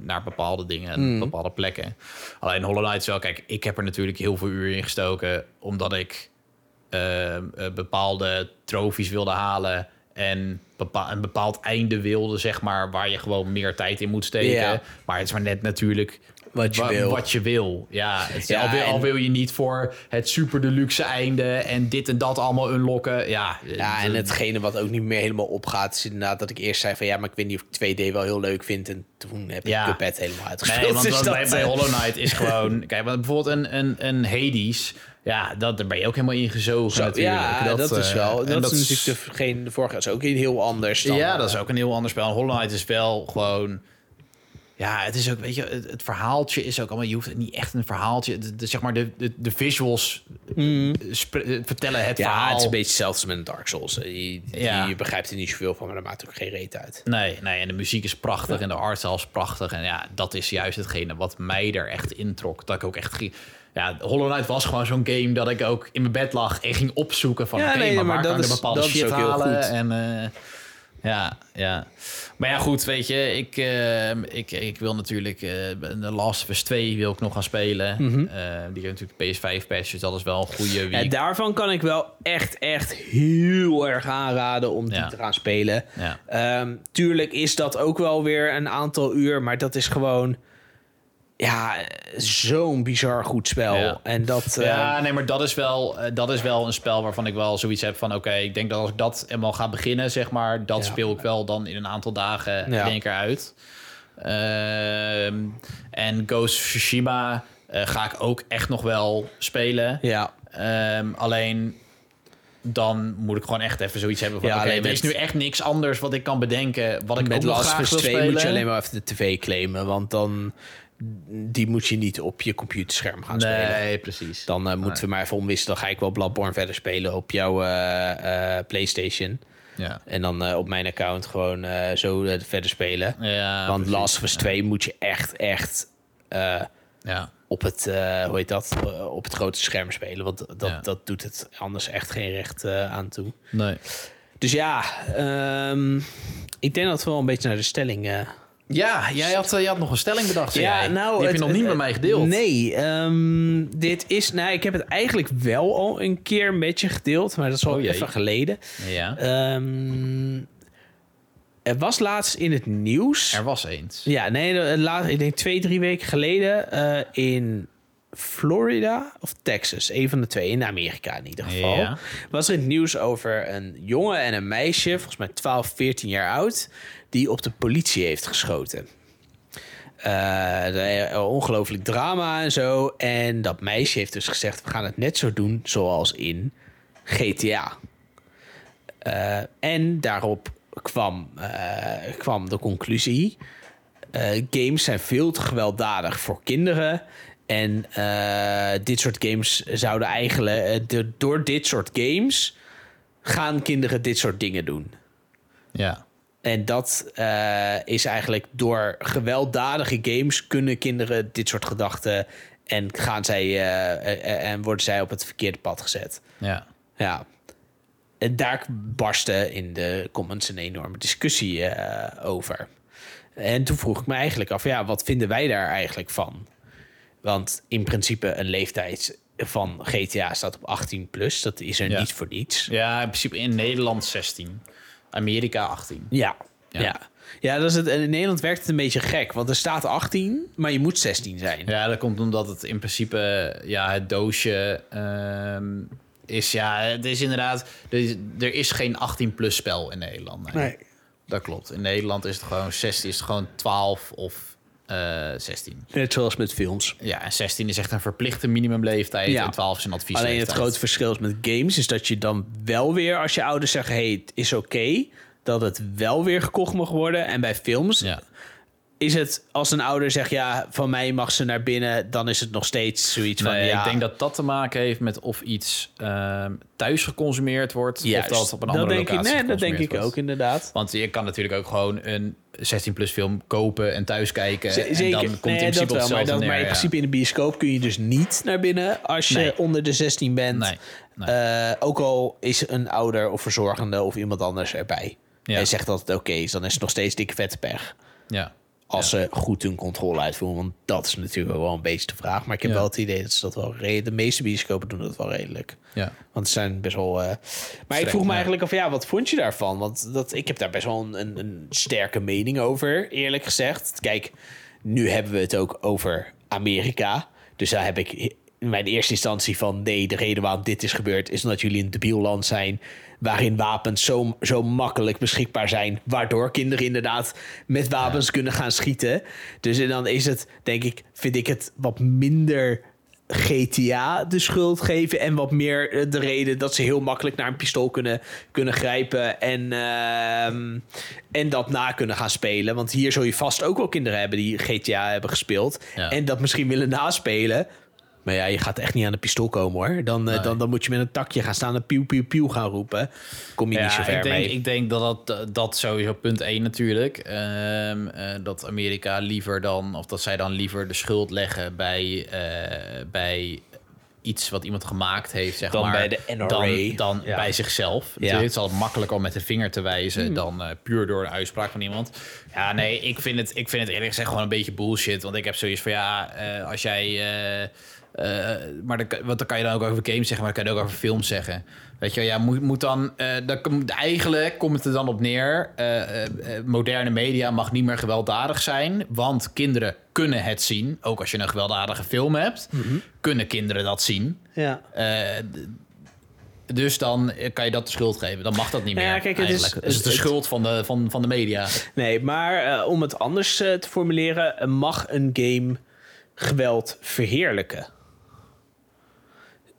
naar bepaalde dingen en mm. bepaalde plekken. Alleen Hollow Knight is wel... Kijk, ik heb er natuurlijk heel veel uur in gestoken... omdat ik uh, bepaalde trofies wilde halen... en bepaal, een bepaald einde wilde, zeg maar... waar je gewoon meer tijd in moet steken. Yeah. Maar het is maar net natuurlijk wat je, wa- wil. Wat je wil. Ja, het, ja al, wil, en... al wil je niet voor het super deluxe einde... en dit en dat allemaal unlocken. Ja, ja en hetgene wat ook niet meer helemaal opgaat... is inderdaad dat ik eerst zei van... ja, maar ik weet niet of ik twee D wel heel leuk vind... en toen heb ik ja. de pet helemaal uitgespeeld. Nee, want dus dat... bij, bij Hollow Knight is gewoon... Kijk, want bijvoorbeeld een, een, een Hades... Ja, dat, daar ben je ook helemaal in gezogen Zo, natuurlijk. Ja, dat, dat is wel. Uh, dat, dat is natuurlijk degene, de vorige is ook heel anders. Dan, ja, dat is ook een heel ander spel. Hollow Knight is wel gewoon... Ja, het is ook, weet je, het, het verhaaltje is ook allemaal... Je hoeft niet echt een verhaaltje... De, de, zeg maar, de, de, de visuals mm. spre, vertellen het ja, verhaal. Ja, het is een beetje hetzelfde met Dark Souls. Je, ja. je begrijpt er niet zoveel van, maar dat maakt ook geen reet uit. Nee, nee, en de muziek is prachtig ja. en de artstyle is prachtig. En ja, dat is juist hetgene wat mij er echt introk. Dat ik ook echt... Ja, Hollow Knight was gewoon zo'n game dat ik ook in mijn bed lag... en ging opzoeken van, ja, oké, okay, nee, maar, maar waar kan ik de bepaalde shit halen? En, uh, ja, ja. Maar ja, goed, weet je, ik, uh, ik, ik wil natuurlijk... Uh, The Last of Us twee wil ik nog gaan spelen. Mm-hmm. Uh, die heeft natuurlijk de P S vijf patch, dus dat is wel een goede week. En daarvan kan ik wel echt, echt heel erg aanraden om die ja. te gaan spelen. Ja. Um, tuurlijk is dat ook wel weer een aantal uur, maar dat is gewoon... Ja, zo'n bizar goed spel. Ja, en dat, uh... ja nee, maar dat is, wel, dat is wel een spel waarvan ik wel zoiets heb van... oké, okay, ik denk dat als ik dat helemaal ga beginnen, zeg maar... dat ja. speel ik wel dan in een aantal dagen ja. in één keer uit. Uh, en Ghost of Tsushima uh, ga ik ook echt nog wel spelen. Ja. Um, alleen... dan moet ik gewoon echt even zoiets hebben van... Ja, oké, okay, er is nu echt niks anders wat ik kan bedenken... wat ik met ook nog graag wil spelen. Moet je alleen maar even de tv claimen, want dan... die moet je niet op je computerscherm gaan spelen. Nee, precies. Dan uh, moeten nee. we maar even omwisselen. Dan ga ik wel Bloodborne verder spelen op jouw uh, uh, PlayStation. Ja. En dan uh, op mijn account gewoon uh, zo uh, verder spelen. Ja, want precies. Last of Us ja. twee moet je echt, echt... Uh, ja. op het, uh, hoe heet dat, uh, op het grote scherm spelen. Want dat, ja. dat doet het anders echt geen recht uh, aan toe. Nee. Dus ja, um, ik denk dat we wel een beetje naar de stelling... Uh, ja, jij had, uh, jij had nog een stelling bedacht. Ja, jij. Nou, die heb het, je nog niet uh, met mij gedeeld. Nee, um, dit is... Nou, ik heb het eigenlijk wel al een keer met je gedeeld. Maar dat is al oh, even geleden. Ja. Um, Er was laatst in het nieuws... Er was eens. Ja, nee, laat, ik denk twee, drie weken geleden... Uh, in Florida of Texas, een van de twee, in Amerika in ieder geval... Ja. was er het nieuws over een jongen en een meisje... volgens mij twaalf, veertien jaar oud... die op de politie heeft geschoten. Uh, ongelooflijk drama en zo. En dat meisje heeft dus gezegd... we gaan het net zo doen zoals in G T A. Uh, en daarop... Kwam, uh, kwam de conclusie... Uh, games zijn veel te gewelddadig voor kinderen... en uh, dit soort games zouden eigenlijk... Uh, de, door dit soort games... gaan kinderen dit soort dingen doen. Ja. En dat uh, is eigenlijk door gewelddadige games kunnen kinderen dit soort gedachten en gaan zij uh, en worden zij op het verkeerde pad gezet. Ja. Ja. En daar barstte in de comments een enorme discussie uh, over. En toen vroeg ik me eigenlijk af, ja, wat vinden wij daar eigenlijk van? Want in principe een leeftijd van G T A staat op achttien plus. Dat is er ja. niet voor niets. Ja, in principe in Nederland zestien. Amerika achttien. Ja, ja. ja. ja dat is het. En in Nederland werkt het een beetje gek. Want er staat achttien, maar je moet zestien zijn. Ja, dat komt omdat het in principe ja, het doosje um, is... Ja, het is inderdaad... Er is geen achttien plus spel in Nederland. Nee. nee. Dat klopt. In Nederland is het gewoon zestien, is het gewoon twaalf of uh, zestien. Net zoals met films. Ja, en zestien is echt een verplichte minimumleeftijd. Ja. En twaalf is een adviesleeftijd. Alleen het grote verschil is met games is dat je dan wel weer, als je ouders zeggen, hey, het is oké, okay, dat het wel weer gekocht mag worden. En bij films ja. is het, als een ouder zegt, ja, van mij mag ze naar binnen, dan is het nog steeds zoiets nee, van, ja. Ik denk dat dat te maken heeft met of iets uh, thuis geconsumeerd wordt, juist. Of dat op een dat andere locatie ik, nee, dat denk ik wordt. Ook, inderdaad. Want je kan natuurlijk ook gewoon een zestien plus film kopen en thuis kijken. Z- en dan komt nee, in principe wel, maar, dan, neer, maar in principe ja. in de bioscoop kun je dus niet naar binnen als je nee. onder de zestien bent. Nee. Nee. Uh, ook al is een ouder of verzorgende of iemand anders erbij. Ja. Hij zegt dat het oké okay is, dan is het nog steeds dikke vette pech. Ja. Als ja. ze goed hun controle uitvoeren. Want dat is natuurlijk wel een beetje de vraag. Maar ik heb ja. wel het idee dat ze dat wel redelijk... De meeste bioscopen doen dat wel redelijk. Ja. Want ze zijn best wel... Uh... Maar Strek, ik vroeg me ja. eigenlijk af, ja, wat vond je daarvan? Want dat, ik heb daar best wel een, een, een sterke mening over, eerlijk gezegd. Kijk, nu hebben we het ook over Amerika. Dus daar heb ik in mijn eerste instantie van... Nee, de reden waarom dit is gebeurd... is omdat jullie een debiel land zijn... waarin wapens zo, zo makkelijk beschikbaar zijn... waardoor kinderen inderdaad met wapens ja. kunnen gaan schieten. Dus en dan is het, denk ik, vind ik het wat minder G T A de schuld geven... en wat meer de reden dat ze heel makkelijk naar een pistool kunnen, kunnen grijpen... En, uh, en dat na kunnen gaan spelen. Want hier zul je vast ook wel kinderen hebben die G T A hebben gespeeld... Ja. En dat misschien willen naspelen... Maar ja, je gaat echt niet aan de pistool komen, hoor. Dan, nee. dan, dan moet je met een takje gaan staan en pieuw, pieuw, pieuw gaan roepen. Kom je ja, niet zo ver ik denk, mee. Ik denk dat dat, dat sowieso punt één natuurlijk. Um, uh, dat Amerika liever dan... of dat zij dan liever de schuld leggen bij, uh, bij iets wat iemand gemaakt heeft, zeg dan maar. Dan bij de N R A. Dan, dan ja. bij zichzelf. Ja. Het is al makkelijker om met de vinger te wijzen... Hmm. dan uh, puur door de uitspraak van iemand. Ja, nee, ik vind het, ik vind het eerlijk gezegd gewoon een beetje bullshit. Want ik heb zoiets van, ja, uh, als jij... Uh, Uh, maar dan, want dan kan je dan ook over games zeggen, maar dan kan je ook over films zeggen. Weet je, ja, moet, moet dan, uh, dan... Eigenlijk komt het er dan op neer... Uh, uh, moderne media mag niet meer gewelddadig zijn... want kinderen kunnen het zien. Ook als je een gewelddadige film hebt... Mm-hmm. kunnen kinderen dat zien. Ja. Uh, dus dan kan je dat de schuld geven. Dan mag dat niet meer. Ja, kijk, het is, het is de het, schuld van de, van, van de media. Nee, maar uh, om het anders uh, te formuleren... mag een game geweld verheerlijken...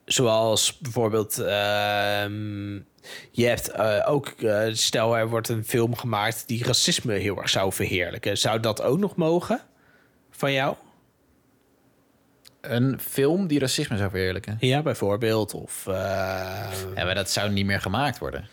Zoals bijvoorbeeld, uh, je hebt uh, ook, uh, stel er wordt een film gemaakt die racisme heel erg zou verheerlijken. Zou dat ook nog mogen van jou? Een film die racisme zou verheerlijken? Ja, bijvoorbeeld. Of, uh... ja, maar dat zou niet meer gemaakt worden.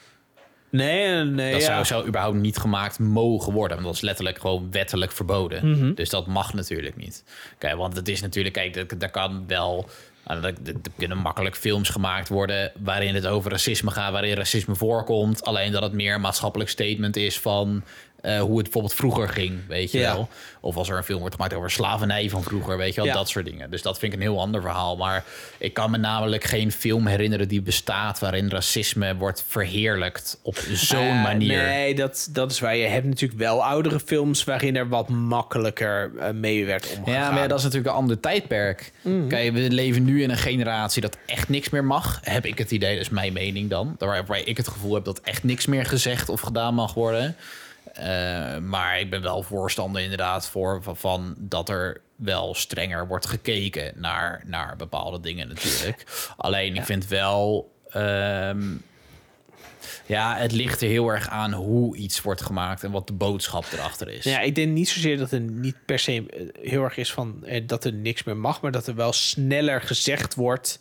Nee, nee. Dat zou, ja. zou überhaupt niet gemaakt mogen worden. Want dat is letterlijk gewoon wettelijk verboden. Mm-hmm. Dus dat mag natuurlijk niet. Kijk, want het is natuurlijk, kijk, dat, dat kan wel... Er kunnen makkelijk films gemaakt worden waarin het over racisme gaat, waarin racisme voorkomt. Alleen dat het meer een maatschappelijk statement is van uh, hoe het bijvoorbeeld vroeger ging, weet je ja. wel. Of als er een film wordt gemaakt over slavernij van vroeger, weet je wel, ja. dat soort dingen. Dus dat vind ik een heel ander verhaal. Maar ik kan me namelijk geen film herinneren die bestaat waarin racisme wordt verheerlijkt op zo'n uh, manier. Nee, dat, dat is waar. Je hebt natuurlijk wel oudere films waarin er wat makkelijker mee werd omgegaan. Ja, maar ja, dat is natuurlijk een ander tijdperk. Mm. Kijk, we leven nu in een generatie dat echt niks meer mag. Heb ik het idee, dat is mijn mening dan. Waarbij ik het gevoel heb dat echt niks meer gezegd of gedaan mag worden. Uh, maar ik ben wel voorstander inderdaad voor van, van dat er wel strenger wordt gekeken naar, naar bepaalde dingen natuurlijk. Alleen ja. ik vind wel... Um, ja, het ligt er heel erg aan hoe iets wordt gemaakt en wat de boodschap erachter is. Ja, ik denk niet zozeer dat er niet per se heel erg is van eh, dat er niks meer mag, maar dat er wel sneller gezegd wordt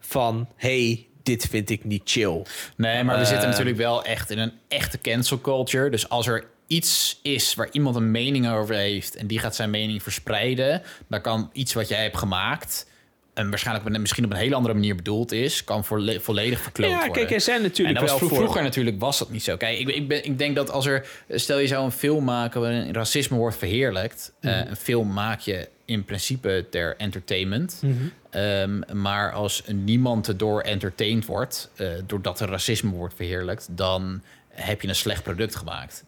van hey, dit vind ik niet chill. Nee, maar we uh, zitten natuurlijk wel echt in een echte cancel culture. Dus als er iets is waar iemand een mening over heeft en die gaat zijn mening verspreiden, dan kan iets wat jij hebt gemaakt en waarschijnlijk misschien op een hele andere manier bedoeld is, kan volle- volledig verkloot worden. Ja, kijk, er zijn natuurlijk en dat wel was vro- vroeger voor. Natuurlijk was dat niet zo. Kijk, ik, ik, ben, ik denk dat als er... Stel, je zou een film maken waarin racisme wordt verheerlijkt. Mm-hmm. Uh, een film maak je in principe ter entertainment. Mm-hmm. Um, maar als niemand erdoor entertained wordt, Uh, doordat er racisme wordt verheerlijkt, dan heb je een slecht product gemaakt.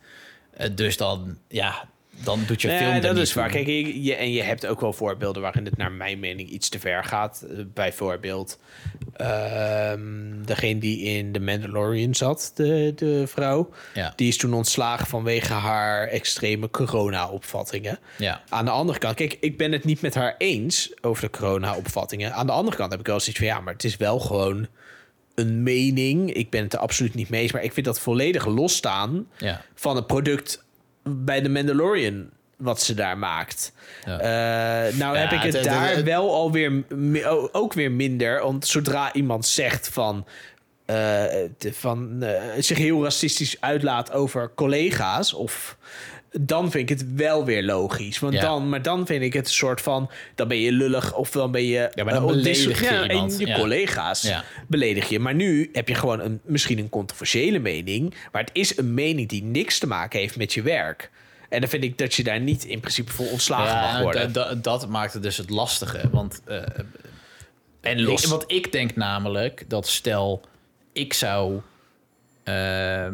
Uh, dus dan, ja... Dan doet je nee, film. Dat is waar. Kijk, je, en je hebt ook wel voorbeelden waarin het naar mijn mening iets te ver gaat. Bijvoorbeeld um, degene die in The Mandalorian zat, de, de vrouw. Ja. Die is toen ontslagen vanwege haar extreme corona-opvattingen. Ja. Aan de andere kant, kijk, ik ben het niet met haar eens over de corona-opvattingen. Aan de andere kant heb ik wel zoiets van, ja, maar het is wel gewoon een mening. Ik ben het er absoluut niet mee eens, maar ik vind dat volledig losstaan ja. van het product bij de Mandalorian, wat ze daar maakt. Ja. Uh, nou ja, heb ik het, het daar het, wel alweer ook weer minder. Want zodra iemand zegt van, uh, de, van uh, zich heel racistisch uitlaat over collega's, of dan vind ik het wel weer logisch. Want ja. dan, maar dan vind ik het een soort van, dan ben je lullig of dan ben je ja, maar dan uh, beledig je, ja, iemand. En je ja. collega's ja. beledig je. Maar nu heb je gewoon een, misschien een controversiële mening, maar het is een mening die niks te maken heeft met je werk. En dan vind ik dat je daar niet in principe voor ontslagen ja, mag worden. D- d- dat maakt het dus het lastige. Want, uh, en los. Ik, want ik denk namelijk dat stel ik zou Uh,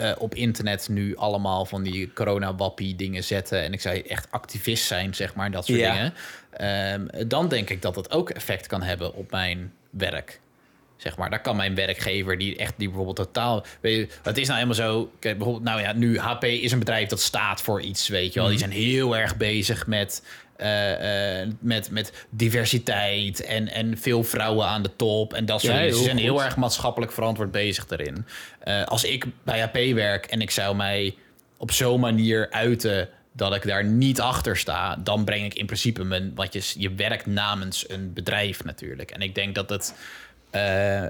Uh, op internet nu allemaal van die corona-wappie dingen zetten en ik zou echt activist zijn, zeg maar, dat soort ja. dingen. Um, dan denk ik dat dat ook effect kan hebben op mijn werk. Zeg maar, daar kan mijn werkgever die echt die bijvoorbeeld totaal, weet je, het is nou helemaal zo. Kijk, bijvoorbeeld, nou ja, nu H P is een bedrijf dat staat voor iets, weet je wel. Die zijn heel erg bezig met Uh, uh, met, met diversiteit en, en veel vrouwen aan de top en dat soort dingen. Ja, ze zijn goed. Heel erg maatschappelijk verantwoord bezig daarin. Uh, als ik bij H P werk en ik zou mij op zo'n manier uiten dat ik daar niet achter sta, dan breng ik in principe mijn, wat je, je werkt namens een bedrijf natuurlijk. En ik denk dat het Uh, uh,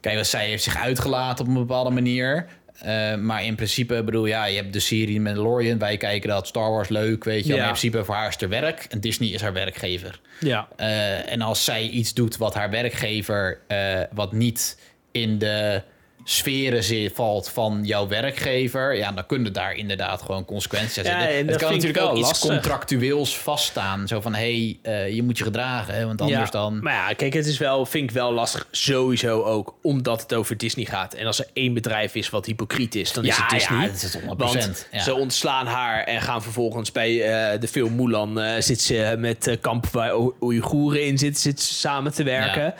kijk, wat zij heeft zich uitgelaten op een bepaalde manier. Uh, maar in principe, bedoel, ja, je hebt de serie Mandalorian. Wij kijken dat, Star Wars, leuk, weet je. Ja. Maar in principe, voor haar is het werk. En Disney is haar werkgever. Ja. Uh, en als zij iets doet wat haar werkgever, Uh, wat niet in de sferen zit, valt van jouw werkgever, ja, dan kunnen daar inderdaad gewoon consequenties aan zitten. Ja, het kan natuurlijk ook lastig. Iets contractueels vaststaan. Zo van, hé, hey, uh, je moet je gedragen, hè, want anders ja. dan... Maar ja, kijk, het is wel, vind ik wel lastig, sowieso ook, omdat het over Disney gaat. En als er één bedrijf is wat hypocriet is, dan ja, is het Disney. Ja, dat is honderd procent. Want ja. ze ontslaan haar en gaan vervolgens bij uh, de film Mulan, uh, zit ze met uh, kamp waar Oeigoeren in zit, zit ze samen te werken. Ja.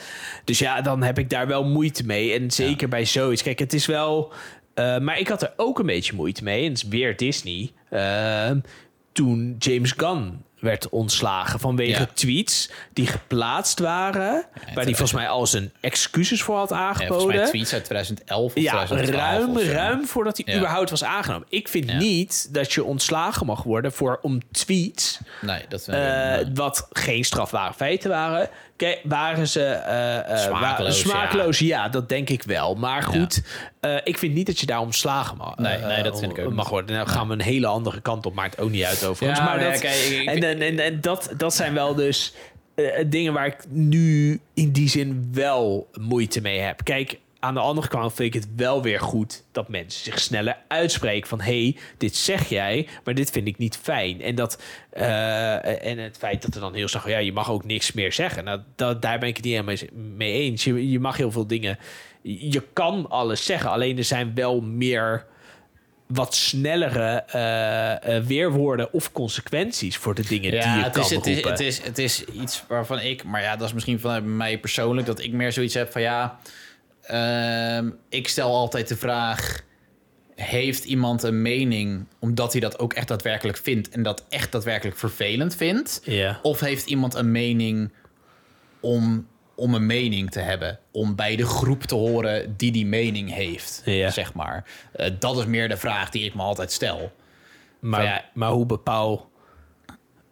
Dus ja, dan heb ik daar wel moeite mee. En zeker ja. bij zoiets. Kijk, het is wel Uh, maar ik had er ook een beetje moeite mee. En het is weer Disney. Uh, toen James Gunn werd ontslagen vanwege ja. tweets die geplaatst waren, ja, waar hij volgens mij al zijn excuses voor had aangeboden. Ja, volgens mij tweets uit twintig elf of ja, twintig twaalf. Ruim, of zo. ruim voordat hij ja. überhaupt was aangenomen. Ik vind ja. niet dat je ontslagen mag worden voor om tweets, nee, dat we, uh, nee. wat geen strafbare feiten waren. Kijk, waren ze uh, uh, smakeloos, wa- smakeloos ja. ja, dat denk ik wel. Maar goed, ja. uh, ik vind niet dat je daar ontslagen mag, nee, uh, nee, dat vind ik ook mag worden. Dan nou, gaan we een hele andere kant op, maakt ook niet uit overigens. Ja, maar nee, dat, kijk, ik, en, en, en, en dat, dat zijn wel dus uh, dingen waar ik nu in die zin wel moeite mee heb. Kijk, aan de andere kant vind ik het wel weer goed dat mensen zich sneller uitspreken van hé, hey, dit zeg jij, maar dit vind ik niet fijn. En, dat, uh, en het feit dat er dan heel snel ja, je mag ook niks meer zeggen. Nou, dat, daar ben ik het niet helemaal mee eens. Je, je mag heel veel dingen, je kan alles zeggen, alleen er zijn wel meer wat snellere uh, uh, weerwoorden of consequenties voor de dingen ja, die je het kan is, roepen. Het is, het, is, het is iets waarvan ik, maar ja, dat is misschien vanuit mij persoonlijk, dat ik meer zoiets heb van ja, Um, ik stel altijd de vraag, heeft iemand een mening omdat hij dat ook echt daadwerkelijk vindt en dat echt daadwerkelijk vervelend vindt? Yeah. Of heeft iemand een mening om, om een mening te hebben? Om bij de groep te horen die die mening heeft, yeah. zeg maar. Uh, dat is meer de vraag die ik me altijd stel. Maar, ja, maar hoe bepaal...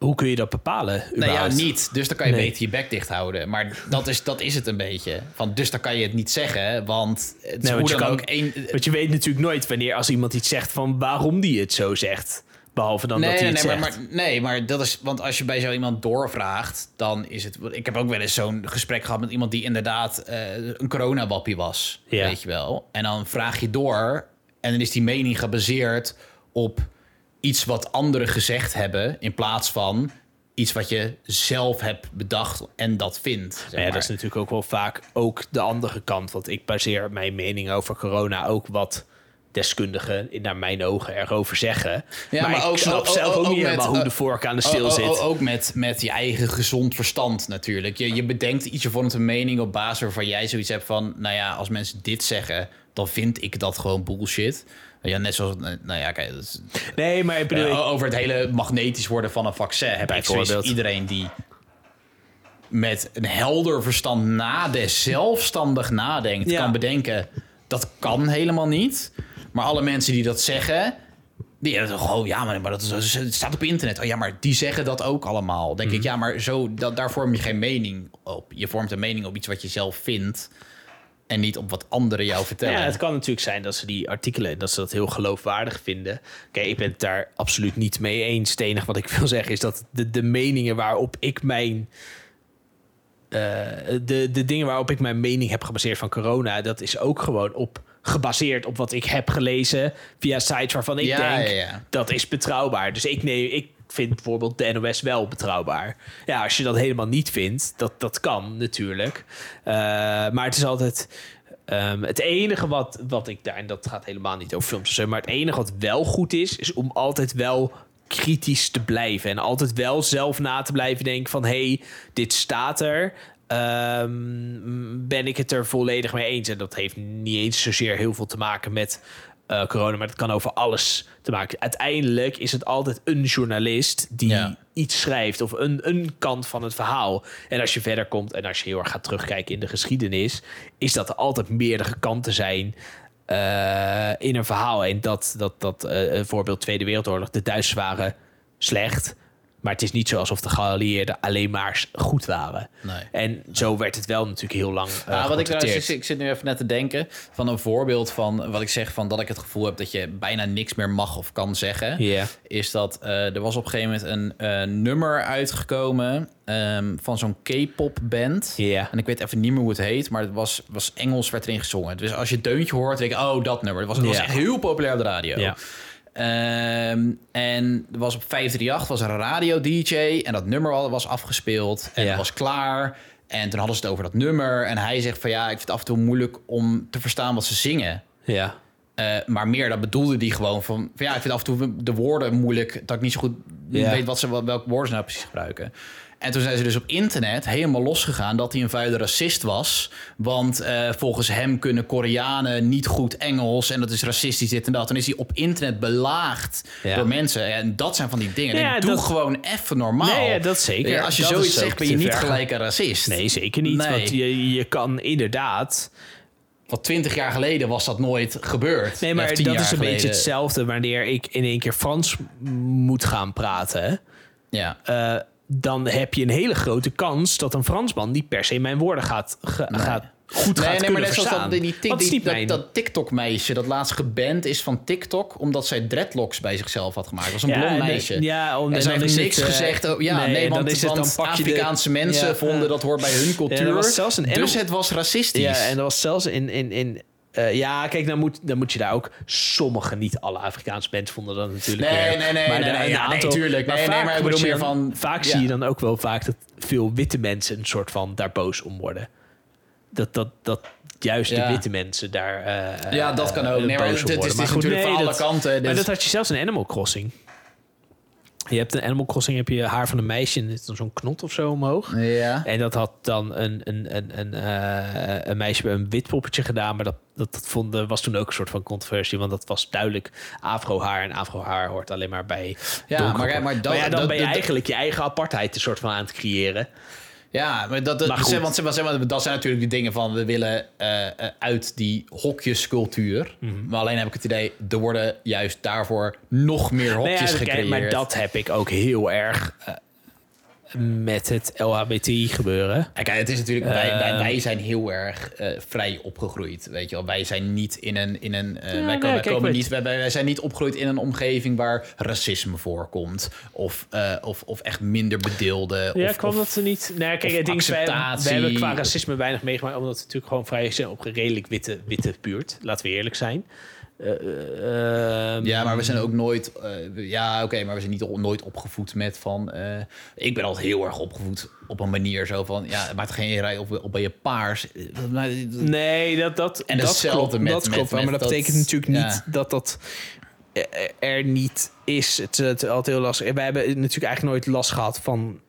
hoe kun je dat bepalen? Nou ja, niet. Dus dan kan je nee. beter je bek dicht houden. Maar dat is, dat is het een beetje. Van, dus dan kan je het niet zeggen, want... Het nee, want, je kan, ook een... want je weet natuurlijk nooit wanneer als iemand iets zegt van waarom die het zo zegt. Behalve dan nee, dat hij het nee, zegt. Maar, maar, nee, maar dat is... Want als je bij zo iemand doorvraagt, dan is het... Ik heb ook wel eens zo'n gesprek gehad met iemand die inderdaad uh, een coronawappie was. Ja. Weet je wel. En dan vraag je door en dan is die mening gebaseerd op... iets wat anderen gezegd hebben... in plaats van iets wat je zelf hebt bedacht en dat vindt. Zeg ja, maar. Dat is natuurlijk ook wel vaak ook de andere kant. Want ik baseer mijn mening over corona ook wat... deskundigen, naar mijn ogen, erover zeggen. Ja, maar, maar ik ook, snap ook, zelf ook, ook niet met, helemaal hoe de vork aan de steel zit. Ook, ook met, met je eigen gezond verstand natuurlijk. Je, je bedenkt iets, je vormt een mening op basis waarvan jij zoiets hebt van... nou ja, als mensen dit zeggen, dan vind ik dat gewoon bullshit. Ja, net zoals... Nou ja, kijk, dat is, nee, maar ik bedoel... Uh, over het hele magnetisch worden van een vaccin... heb ik zoiets iedereen die... met een helder verstand nadenkt, zelfstandig nadenkt... Ja. Kan bedenken, dat kan helemaal niet... Maar alle mensen die dat zeggen... die oh ja, maar dat is, het staat op internet. Oh ja, maar die zeggen dat ook allemaal. Denk mm. ik, ja, maar zo, dat, daar vorm je geen mening op. Je vormt een mening op iets wat je zelf vindt... en niet op wat anderen jou vertellen. Ja, het kan natuurlijk zijn dat ze die artikelen... dat ze dat heel geloofwaardig vinden. Oké, okay, ik ben het daar absoluut niet mee eens. Het enige wat ik wil zeggen is dat de, de meningen waarop ik mijn... Uh, de, de dingen waarop ik mijn mening heb gebaseerd van corona... dat is ook gewoon op... gebaseerd op wat ik heb gelezen... via sites waarvan ik ja, denk... Ja, ja. dat is betrouwbaar. Dus ik, neem, ik vind bijvoorbeeld de N O S wel betrouwbaar. Ja, als je dat helemaal niet vindt... dat, dat kan natuurlijk. Uh, maar het is altijd... Um, het enige wat, wat ik daar... en dat gaat helemaal niet over films... maar het enige wat wel goed is... is om altijd wel kritisch te blijven... en altijd wel zelf na te blijven denken van... hé, hey, dit staat er... Um, ben ik het er volledig mee eens. En dat heeft niet eens zozeer heel veel te maken met uh, corona, maar dat kan over alles te maken. Uiteindelijk is het altijd een journalist die ja. iets schrijft of een, een kant van het verhaal. En als je verder komt en als je heel erg gaat terugkijken in de geschiedenis, is dat er altijd meerdere kanten zijn uh, in een verhaal. En dat, dat, dat uh, voorbeeld Tweede Wereldoorlog, de Duitsers waren slecht... maar het is niet zo alsof de geallieerden alleen maar goed waren. Nee, en nee. zo werd het wel natuurlijk heel lang uh, nou, wat ik, trouwens, ik zit nu even net te denken van een voorbeeld van wat ik zeg... van dat ik het gevoel heb dat je bijna niks meer mag of kan zeggen. Yeah. Is dat uh, er was op een gegeven moment een uh, nummer uitgekomen... Um, van zo'n K-pop band. Yeah. En ik weet even niet meer hoe het heet... maar het was, was Engels werd erin gezongen. Dus als je het deuntje hoort, denk ik... oh, dat nummer. Het was, yeah. was echt heel populair op de radio. Yeah. Um, en er was op vijf drie acht was er een radio-dj... en dat nummer was afgespeeld en ja. dat was klaar. En toen hadden ze het over dat nummer. En hij zegt van ja, ik vind het af en toe moeilijk om te verstaan wat ze zingen. Ja. Uh, maar meer, dat bedoelde hij gewoon van... van ja, ik vind af en toe de woorden moeilijk... dat ik niet zo goed ja. weet wat ze, welke woorden ze nou precies gebruiken. En toen zijn ze dus op internet helemaal losgegaan... dat hij een vuile racist was. Want uh, volgens hem kunnen Koreanen niet goed Engels... en dat is racistisch dit en dat. Dan is hij op internet belaagd ja. door mensen. En dat zijn van die dingen. Ja, Doe dat... gewoon even normaal. Nee, ja, dat zeker. Ja, als je dat zoiets zegt, ben je niet gelijk een racist. Nee, zeker niet. Nee. Want je, je kan inderdaad... Want twintig jaar geleden was dat nooit gebeurd. Nee, maar dat is een geleden. beetje hetzelfde... wanneer ik in één keer Frans moet gaan praten... Ja. Uh, dan heb je een hele grote kans dat een Fransman niet per se mijn woorden gaat, ge, nee. gaat goed nee, gaat nee, kunnen maar verstaan. Dat, die tic, die, dat, dat TikTok-meisje dat laatst geband is van TikTok... omdat zij dreadlocks bij zichzelf had gemaakt. Dat was een ja, blond meisje. Nee, ja, om, en ze heeft niks uh, gezegd. Oh, ja, nee, nee want, het, want, want Afrikaanse de, mensen ja, vonden uh, dat hoort bij hun cultuur. Ja, was zelfs een, dus en, het was racistisch. Ja, en dat was zelfs in... in, in Uh, ja, kijk, dan moet, dan moet je daar ook... Sommigen, niet alle Afrikaanse bands vonden dat natuurlijk Nee, weer. nee, nee. Maar nee, nee, ja, aantal, nee, tuurlijk. Maar nee, vaak, nee, maar ik bedoel meer van, vaak ja. zie je dan ook wel vaak... dat veel witte mensen een soort van daar boos om worden. Dat, dat, dat juist ja. de witte mensen daar uh, Ja, dat kan ook. Uh, nee, maar het, het is maar goed, natuurlijk nee, van dat, alle kanten. Dus. Maar dat had je zelfs in Animal Crossing. Je hebt een Animal Crossing, heb je haar van een meisje... en dan zo'n knot of zo omhoog. Ja. En dat had dan een, een, een, een, uh, een meisje bij een wit poppetje gedaan... maar dat, dat, dat vond, was toen ook een soort van controversie... want dat was duidelijk afrohaar... en afrohaar hoort alleen maar bij... Ja, maar, maar, dan, maar ja, dan dat, ben je dat, eigenlijk je eigen apartheid... een soort van aan het creëren... Ja, maar dat, dat, maar ze, want ze, ze, maar dat zijn natuurlijk die dingen van... we willen uh, uit die hokjescultuur. Mm-hmm. Maar alleen heb ik het idee... er worden juist daarvoor nog meer hokjes nou ja, gecreëerd. Kijk, maar dat heb ik ook heel erg... Uh, met het L H B T I gebeuren. Kijk, het is natuurlijk, wij, uh, wij, wij zijn heel erg uh, vrij opgegroeid, weet je wel. Wij zijn niet in een, in een, uh, ja, wij, nee, wij komen kijk, niet, wij, wij zijn niet opgegroeid in een omgeving waar racisme voorkomt of uh, of, of echt minder bedeelden. Ja, of, kwam of, dat er niet? Nou, kijk, ik denk wij, wij hebben qua racisme weinig meegemaakt, omdat we natuurlijk gewoon vrij zijn op een redelijk witte witte buurt. Laten we eerlijk zijn. Uh, uh, ja, maar we zijn ook nooit... Uh, ja, oké, okay, maar we zijn niet o- nooit opgevoed met van... Uh, ik ben altijd heel erg opgevoed op een manier zo van... Ja, maakt geen rij op, op bij je paars. Nee, dat... dat en dat klopt, met, dat met, klopt met, maar dat, dat betekent natuurlijk ja. niet dat dat er niet is. Het is altijd heel lastig. Wij hebben natuurlijk eigenlijk nooit last gehad van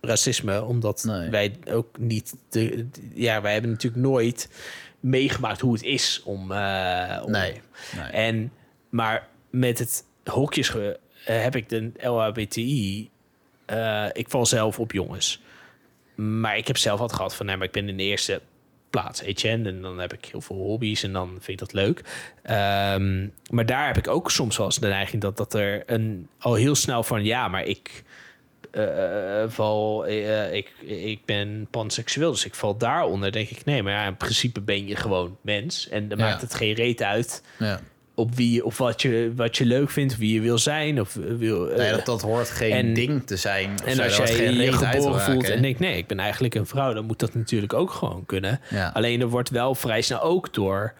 racisme, omdat nee. wij ook niet... De, ja, wij hebben natuurlijk nooit... meegemaakt hoe het is om... Uh, om... Nee, nee. En, maar met het hokjes uh, heb ik de L H B T I... Uh, ik val zelf op jongens. Maar ik heb zelf altijd gehad van... Nee, maar ik ben in de eerste plaats Etienne... en dan heb ik heel veel hobby's en dan vind ik dat leuk. Um, maar daar heb ik ook soms wel eens de neiging... dat, dat er een al heel snel van... ja, maar ik... Uh, val, uh, ik, ik ben panseksueel, dus ik val daaronder. Denk ik, nee, maar ja, in principe ben je gewoon mens. En dan ja. maakt het geen reet uit ja. op wie, of wat je, wat je leuk vindt, wie je wil zijn. Of, wil, uh, nee, dat, dat hoort geen en, ding te zijn. Of en als jij je geboren voelt en denkt, nee, ik ben eigenlijk een vrouw, dan moet dat natuurlijk ook gewoon kunnen. Ja. Alleen er wordt wel vrij snel ook door...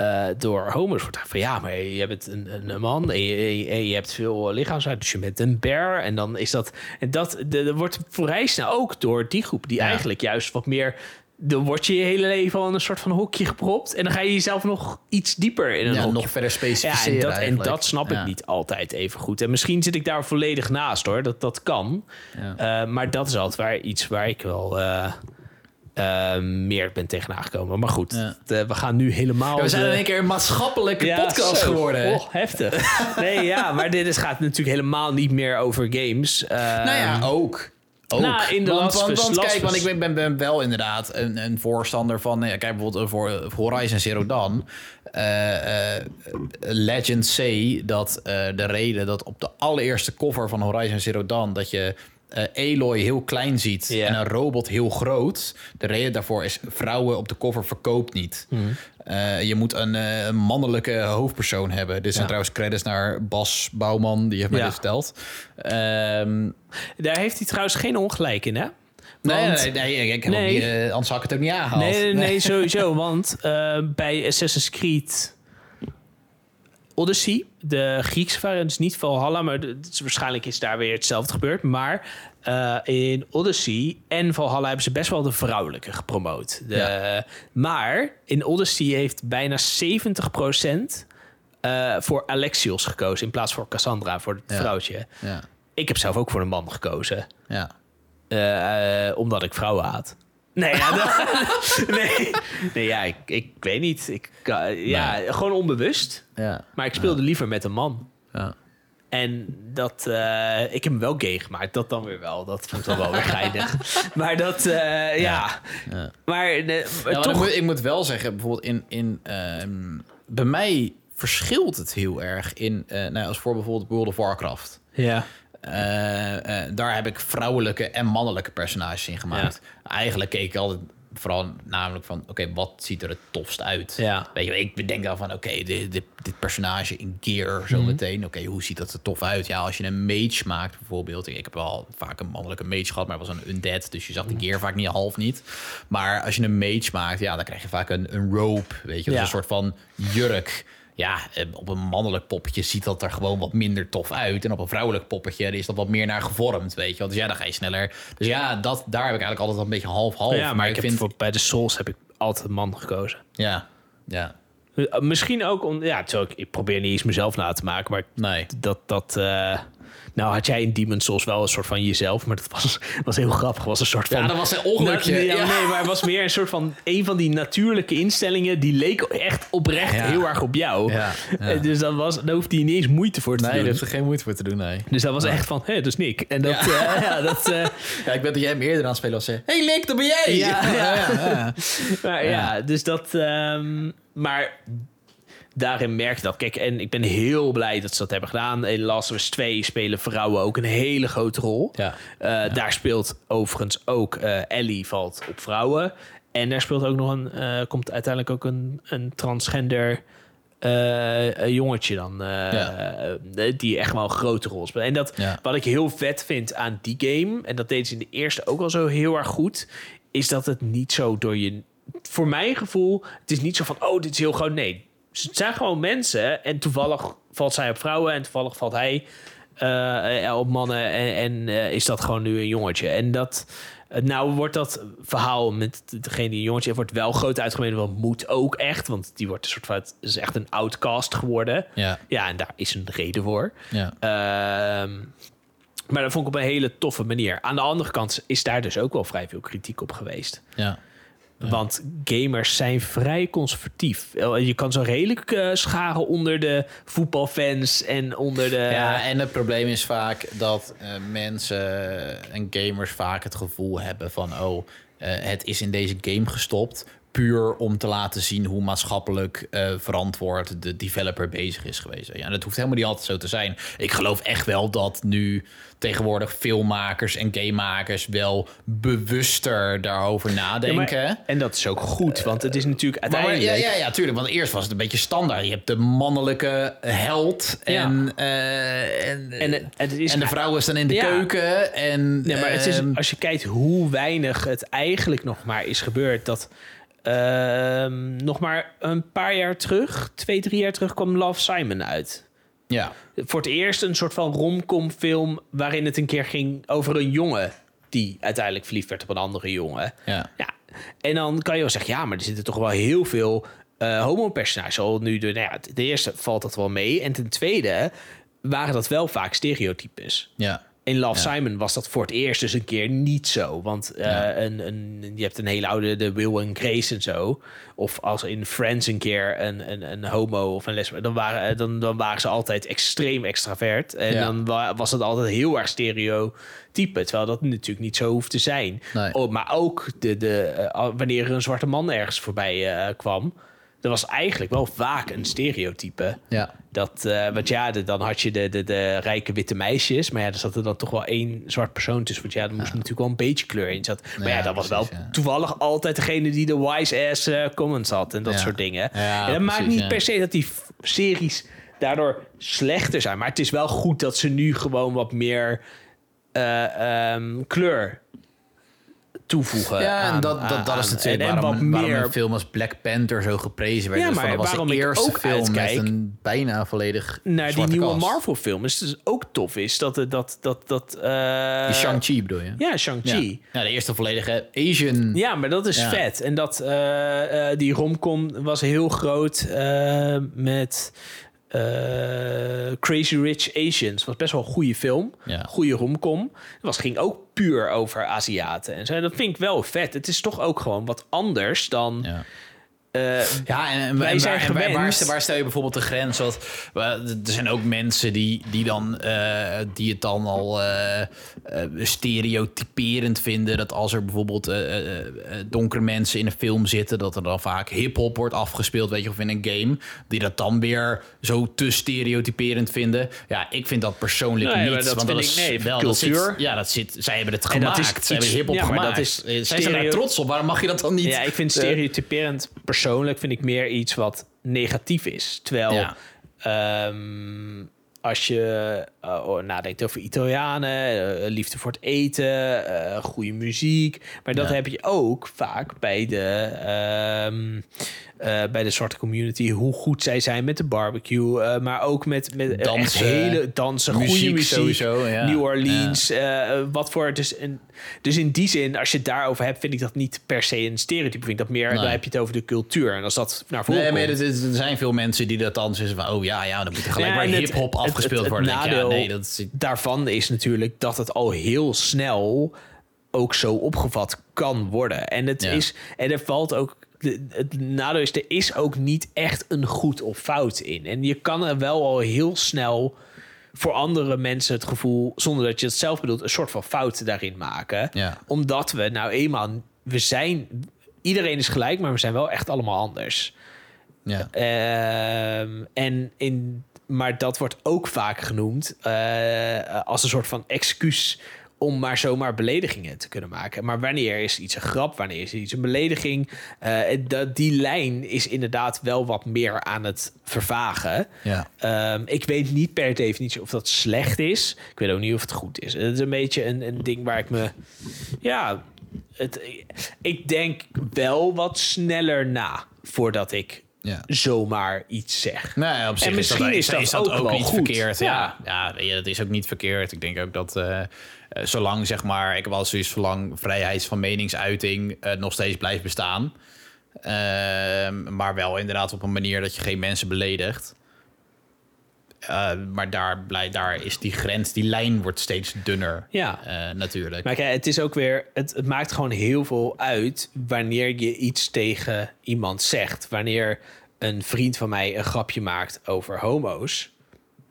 Uh, door homo's wordt van ja, maar je bent een, een man en je, je, je hebt veel lichaamsuit, dus je bent een bear. En dan is dat... En dat de, de wordt vrij snel ook door die groep die ja. eigenlijk juist wat meer... Dan word je je hele leven al in een soort van hokje gepropt. En dan ga je jezelf nog iets dieper in een ja, hokje. nog verder specificeren ja, en, dat, en dat snap ja. ik niet altijd even goed. En misschien zit ik daar volledig naast hoor, dat, dat kan. Ja. Uh, maar dat is altijd waar, iets waar ik wel... Uh, Uh, meer ben tegenaan gekomen. Maar goed, ja. de, we gaan nu helemaal... Ja, we zijn in één keer een maatschappelijke ja, podcast zo, geworden. Oh, heftig. Nee, ja, maar dit is, gaat natuurlijk helemaal niet meer over games. Uh, nou ja, ook. Ook. Nou, in de want, last, want, want last, kijk, want ik ben, ben, ben wel inderdaad een, een voorstander van... Ja, kijk, bijvoorbeeld voor Horizon Zero Dawn. Uh, uh, Legends say dat uh, de reden dat op de allereerste cover van Horizon Zero Dawn... dat je... Uh, Aloy heel klein ziet yeah. en een robot heel groot. De reden daarvoor is... vrouwen op de cover verkoopt niet. Mm. Uh, je moet een uh, mannelijke hoofdpersoon hebben. Dit zijn ja. trouwens credits naar Bas Bouwman. Die heeft mij ja. dit verteld. Um, Daar heeft hij trouwens geen ongelijk in, hè? Want, nee, nee, nee, ik heb nee. Niet, uh, anders had ik het ook niet aangehaald. Nee, nee, nee, nee sowieso. Want uh, bij Assassin's Creed... Odyssey, de Griekse variant, is niet Valhalla, maar de, dus waarschijnlijk is daar weer hetzelfde gebeurd. Maar uh, in Odyssey en Valhalla hebben ze best wel de vrouwelijke gepromoot. De, ja. Maar in Odyssey heeft bijna zeventig procent uh, voor Alexios gekozen in plaats voor Cassandra, voor het ja. vrouwtje. Ja. Ik heb zelf ook voor een man gekozen, ja. uh, uh, omdat ik vrouwen haat. Nee, ja, dat, nee. nee ja, ik, ik weet niet. Ik, uh, ja, nee. Gewoon onbewust. Ja. Maar ik speelde ja. liever met een man. Ja. En dat... Uh, ik heb hem wel gay gemaakt. Dat dan weer wel. Dat vond ik dan wel weer geinig. Maar dat... Uh, ja. ja. ja. Maar, uh, maar ja, toch... Maar moet, ik moet wel zeggen, bijvoorbeeld in... in uh, bij mij verschilt het heel erg in... Uh, nou, als voor bijvoorbeeld World of Warcraft. Ja. Uh, uh, daar heb ik vrouwelijke en mannelijke personages in gemaakt. Ja. Eigenlijk keek ik altijd vooral namelijk van... oké, okay, wat ziet er het tofst uit? Ja. Weet je, ik bedenk dan van... oké, okay, dit, dit, dit personage in gear zo mm-hmm. meteen. Oké, okay, hoe ziet dat er tof uit? Ja, als je een mage maakt bijvoorbeeld... Ik heb wel vaak een mannelijke mage gehad... maar het was een undead, dus je zag de gear vaak niet half niet. Maar als je een mage maakt... ja, dan krijg je vaak een, een rope, weet je. Ja. Dat is een soort van jurk... Ja, op een mannelijk poppetje ziet dat er gewoon wat minder tof uit. En op een vrouwelijk poppetje is dat wat meer naar gevormd, weet je wel. Dus ja, dan ga je sneller. Dus ja, dat, daar heb ik eigenlijk altijd een beetje half-half. Ja, maar, maar ik, ik vind... voor, bij de Souls heb ik altijd man gekozen. Ja, ja. Misschien ook... Om, ja, ik, ik probeer niet eens mezelf na te maken, maar nee. dat... dat uh... Nou had jij in Demon's Souls wel een soort van jezelf, maar dat was, was heel grappig. Was een soort van, ja, dat was een ongelukje. Na, ja, ja. Nee, maar het was meer een soort van... een van die natuurlijke instellingen... die leek echt oprecht ja. heel erg op jou. Ja, ja. Dus dat was, daar hoefde je niet eens moeite voor te nee, doen. Nee, daar hoefde geen moeite voor te doen, nee. Dus dat was ja. echt van, hé, dat is Nick. En dat... Ja. Uh, ja, dat uh, ja, ik weet dat jij hem eerder aan het spelen was. Hé, hey Nick, dat ben jij! Ja, ja, ja, ja. Maar ja, dus dat... Um, maar... daarin merk je dat. Kijk, en ik ben heel blij dat ze dat hebben gedaan. In Last of Us twee spelen vrouwen ook een hele grote rol. Ja. Uh, ja. Daar speelt overigens ook uh, Ellie valt op vrouwen. En daar speelt ook nog een, uh, komt uiteindelijk ook een, een transgender uh, een jongetje dan. Uh, ja. uh, die echt wel een grote rol speelt. En dat ja. wat ik heel vet vind aan die game, en dat deden ze in de eerste ook al zo heel erg goed, is dat het niet zo door je... Voor mijn gevoel, het is niet zo van, oh, dit is heel groot. Nee, het zijn gewoon mensen en toevallig valt zij op vrouwen en toevallig valt hij uh, op mannen en, en uh, is dat gewoon nu een jongetje. En dat, nou wordt dat verhaal met degene die een jongetje heeft, wordt wel groot uitgemeten, want moet ook echt, want die wordt een soort van, is echt een outcast geworden. Ja, ja en daar is een reden voor. Ja. Uh, maar dat vond ik op een hele toffe manier. Aan de andere kant is daar dus ook wel vrij veel kritiek op geweest. Ja. Ja. Want gamers zijn vrij conservatief. Je kan zo redelijk uh, scharen onder de voetbalfans en onder de... Ja, en het probleem is vaak dat uh, mensen en gamers vaak het gevoel hebben van... oh, uh, het is in deze game gestopt... puur om te laten zien hoe maatschappelijk uh, verantwoord de developer bezig is geweest. Ja, dat hoeft helemaal niet altijd zo te zijn. Ik geloof echt wel dat nu tegenwoordig filmmakers en gamemakers wel bewuster daarover nadenken. Ja, maar, en dat is ook goed, want het is natuurlijk uiteindelijk... Maar, maar, ja, ja, ja, tuurlijk, want eerst was het een beetje standaard. Je hebt de mannelijke held en, ja. uh, en, en, het, het is, en de vrouwen staan in de ja. keuken. En, ja, maar het is, als je kijkt hoe weinig het eigenlijk nog maar is gebeurd... dat Uh, nog maar een paar jaar terug, twee, drie jaar terug, kwam Love, Simon uit. Ja. Voor het eerst een soort van romcomfilm waarin het een keer ging over een jongen die uiteindelijk verliefd werd op een andere jongen. Ja. Ja. En dan kan je wel zeggen, ja, maar er zitten toch wel heel veel uh, homo-personages. Al nu, de, nou ja, de eerste valt dat wel mee. En ten tweede waren dat wel vaak stereotypes. Ja. In Love, ja. Simon was dat voor het eerst dus een keer niet zo. Want uh, ja. een, een, je hebt een hele oude, de Will and Grace en zo. Of als in Friends een keer een, een, een homo of een lesbisch... Dan waren, dan, dan waren ze altijd extreem extravert. En ja. dan wa- was het altijd heel erg stereotype. Terwijl dat natuurlijk niet zo hoeft te zijn. Nee. Oh, maar ook de, de, uh, wanneer een zwarte man ergens voorbij uh, kwam... Dat was eigenlijk wel vaak een stereotype. Ja. Dat, uh, want ja, de, dan had je de, de, de rijke witte meisjes. Maar ja, er zat er dan toch wel één zwart persoon tussen. Want ja, er moest ja. natuurlijk wel een beetje kleur in zat. Maar ja, ja dat precies, was wel ja. toevallig altijd degene die de wise-ass uh, comments had. En dat ja. soort dingen. Ja, en dat precies, maakt niet ja. per se dat die f- series daardoor slechter zijn. Maar het is wel goed dat ze nu gewoon wat meer uh, um, kleur... toevoegen. Ja, en aan, dat, aan, dat, dat is natuurlijk en, en waarom, waarom meer... een film als Black Panther zo geprezen werd. Ja, maar dus dat was de eerste film met een bijna volledig naar die nieuwe cast. Marvel film. Dus het is ook tof is dat... dat, dat, dat uh... Die Shang-Chi bedoel je? Ja, Shang-Chi. Ja. Ja, de eerste volledige Asian... Ja, maar dat is ja. vet. En dat uh, uh, die romcom was heel groot uh, met... Uh, Crazy Rich Asians was best wel een goede film. Ja. Goede romcom. Het ging ook puur over Aziaten en zo. En dat vind ik wel vet. Het is toch ook gewoon wat anders dan... Ja. Uh, ja, en, en, wij en, zijn en waar, waar, waar stel je bijvoorbeeld de grens? Want er zijn ook mensen die, die, dan, uh, die het dan al uh, uh, stereotyperend vinden... dat als er bijvoorbeeld uh, uh, donkere mensen in een film zitten... dat er dan vaak hiphop wordt afgespeeld, weet je, of in een game... die dat dan weer zo te stereotyperend vinden. Ja, ik vind dat persoonlijk nee, niet. Dat want dat is nee, wel cultuur. Dat zit, ja, dat zit, zij hebben het gemaakt. Zij iets, hebben hiphop ja, gemaakt. Dat is stereo... Zij zijn daar trots op. Waarom mag je dat dan niet? Ja, ik vind stereotyperend... Persoonlijk vind ik meer iets wat negatief is. Terwijl ja. um, als je uh, nadenkt over Italianen, uh, liefde voor het eten, uh, goede muziek. Maar dat ja. heb je ook vaak bij de, um, uh, bij de zwarte community. Hoe goed zij zijn met de barbecue. Uh, maar ook met, met dansen, echt hele dansen, muziek, goede muziek. Sowieso, ja. New Orleans, ja. uh, wat voor... Dus een, Dus in die zin, als je het daarover hebt... vind ik dat niet per se een stereotype. Vind ik dat meer, nee. Dan heb je het over de cultuur. En als dat naar voren nee, komt... Nee, er zijn veel mensen die dat dan zeggen van... oh ja, ja, dan moet er gelijk maar ja, hiphop afgespeeld het, het, worden. Het nadeel ja, nee, dat is... daarvan is natuurlijk dat het al heel snel... ook zo opgevat kan worden. En het ja. is... En er valt ook... De, het nadeel is, er is ook niet echt een goed of fout in. En je kan er wel al heel snel... voor andere mensen het gevoel, zonder dat je het zelf bedoelt... een soort van fout daarin maken. Ja. Omdat we nou eenmaal... we zijn... iedereen is gelijk, maar we zijn wel echt allemaal anders. Ja. Uh, en in, maar dat wordt ook vaak genoemd uh, als een soort van excuus om maar zomaar beledigingen te kunnen maken. Maar wanneer is iets een grap? Wanneer is iets een belediging? Uh, dat, die lijn is inderdaad wel wat meer aan het vervagen. Ja. Um, ik weet niet per definitie of dat slecht is. Ik weet ook niet of het goed is. Het is een beetje een, een ding waar ik me... Ja, het, ik denk wel wat sneller na voordat ik... Ja. Zomaar iets zeg. Nee, op zich en misschien is dat, is dat, is dat ook, ook niet goed. Verkeerd. Ja. Ja, ja, dat is ook niet verkeerd. Ik denk ook dat uh, zolang, zeg maar, ik heb al zoiets, zolang vrijheid van meningsuiting uh, nog steeds blijft bestaan. Uh, maar wel inderdaad op een manier dat je geen mensen beledigt. Uh, maar daar, daar is die grens, die lijn wordt steeds dunner. Ja, uh, natuurlijk. Maar kijk, het is ook weer, het, het maakt gewoon heel veel uit wanneer je iets tegen iemand zegt. Wanneer een vriend van mij een grapje maakt over homo's,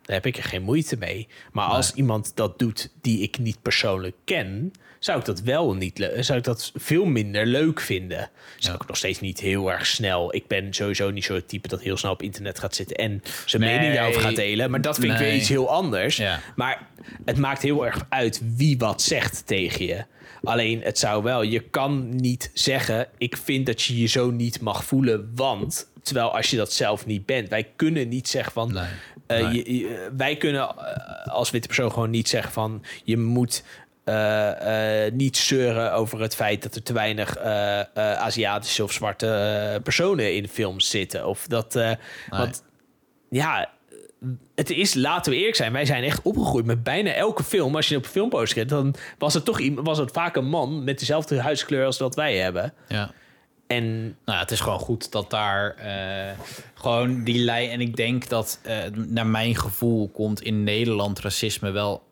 daar heb ik er geen moeite mee. Maar als nee. iemand dat doet die ik niet persoonlijk ken, zou ik dat wel niet le- zou ik dat veel minder leuk vinden. Zou ja. ik nog steeds niet heel erg snel... Ik ben sowieso niet zo'n type dat heel snel op internet gaat zitten en zijn nee. mening daarover gaat delen. Maar dat vind nee. ik weer iets heel anders. Ja. Maar het maakt heel erg uit wie wat zegt tegen je. Alleen het zou wel... Je kan niet zeggen, ik vind dat je je zo niet mag voelen, want... Terwijl als je dat zelf niet bent. Wij kunnen niet zeggen van... Nee. Uh, nee. Je, je, wij kunnen uh, als witte persoon gewoon niet zeggen van... Je moet... Uh, uh, niet zeuren over het feit dat er te weinig uh, uh, Aziatische of zwarte uh, personen in films zitten. Of dat, uh, nee. Want ja, het is, laten we eerlijk zijn, wij zijn echt opgegroeid met bijna elke film. Als je op een filmposter kijkt, dan was het toch was het vaak een man met dezelfde huidskleur als dat wij hebben. Ja. En nou ja, het is gewoon goed dat daar uh, gewoon die lijn. En ik denk dat uh, naar mijn gevoel komt in Nederland racisme wel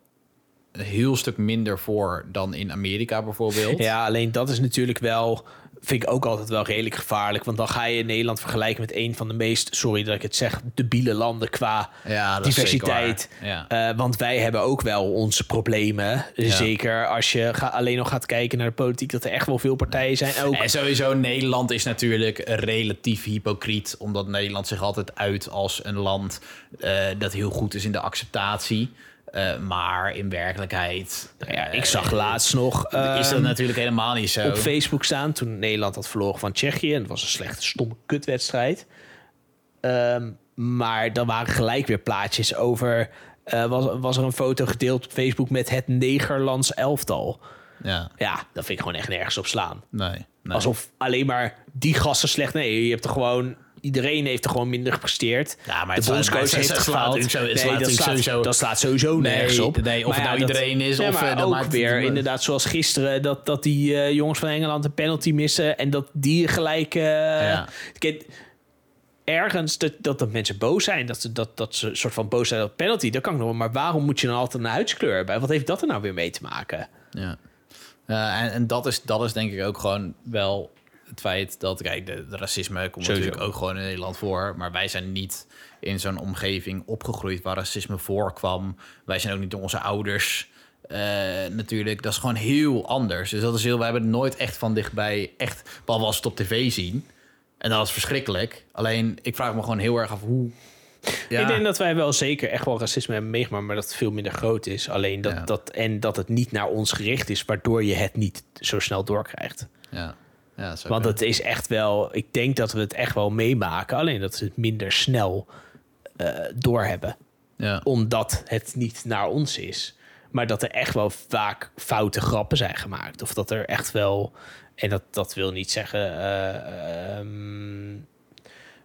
een heel stuk minder voor dan in Amerika bijvoorbeeld. Ja, alleen dat is natuurlijk wel... vind ik ook altijd wel redelijk gevaarlijk. Want dan ga je Nederland vergelijken met een van de meest... sorry dat ik het zeg, debiele landen qua ja, diversiteit. Ja. Uh, want wij hebben ook wel onze problemen. Ja. Zeker als je ga, alleen nog gaat kijken naar de politiek... dat er echt wel veel partijen zijn ook. En sowieso, Nederland is natuurlijk relatief hypocriet... omdat Nederland zich altijd uit als een land... Uh, dat heel goed is in de acceptatie... Uh, maar in werkelijkheid... Ja, ik zag laatst nog... Uh, is dat natuurlijk helemaal niet zo. Op Facebook staan toen Nederland had verloren van Tsjechië. En het was een slechte, stomme kutwedstrijd. Um, maar dan waren gelijk weer plaatjes over... Uh, was, was er een foto gedeeld op Facebook met het Nederlands elftal. Ja. Ja, dat vind ik gewoon echt nergens op slaan. Nee, nee. Alsof alleen maar die gasten slecht... Nee, je hebt er gewoon... Iedereen heeft er gewoon minder gepresteerd. Ja, maar de bondscoach heeft gefaald. Dat slaat sowieso nergens op. Nee, nee, of het nou ja, iedereen dat, is. Nee, of maar dat ook maakt weer het inderdaad zoals gisteren... dat, dat die uh, jongens van Engeland een penalty missen... en dat die gelijk... Uh, ja. Ergens dat, dat, dat mensen boos zijn. Dat, dat, dat ze soort van boos zijn op penalty. Dat kan ik nog wel. Maar waarom moet je dan altijd een huidskleur bij? Wat heeft dat er nou weer mee te maken? Ja. Uh, en en dat, is, dat is denk ik ook gewoon wel... Het feit dat, kijk, de, de racisme komt sowieso natuurlijk ook gewoon in Nederland voor. Maar wij zijn niet in zo'n omgeving opgegroeid waar racisme voorkwam. Wij zijn ook niet door onze ouders uh, natuurlijk. Dat is gewoon heel anders. Dus dat is heel, wij hebben het nooit echt van dichtbij, echt, behalve als we het op tv zien. En dat is verschrikkelijk. Alleen, ik vraag me gewoon heel erg af hoe... Ja. Ik denk dat wij wel zeker echt wel racisme hebben meegemaakt... maar dat het veel minder groot is. Alleen dat, ja. dat en dat het niet naar ons gericht is... waardoor je het niet zo snel doorkrijgt. Ja. Ja, want het is echt wel... Ik denk dat we het echt wel meemaken. Alleen dat we het minder snel uh, doorhebben. Ja. Omdat het niet naar ons is. Maar dat er echt wel vaak foute grappen zijn gemaakt. Of dat er echt wel... En dat, dat wil niet zeggen... Uh, um,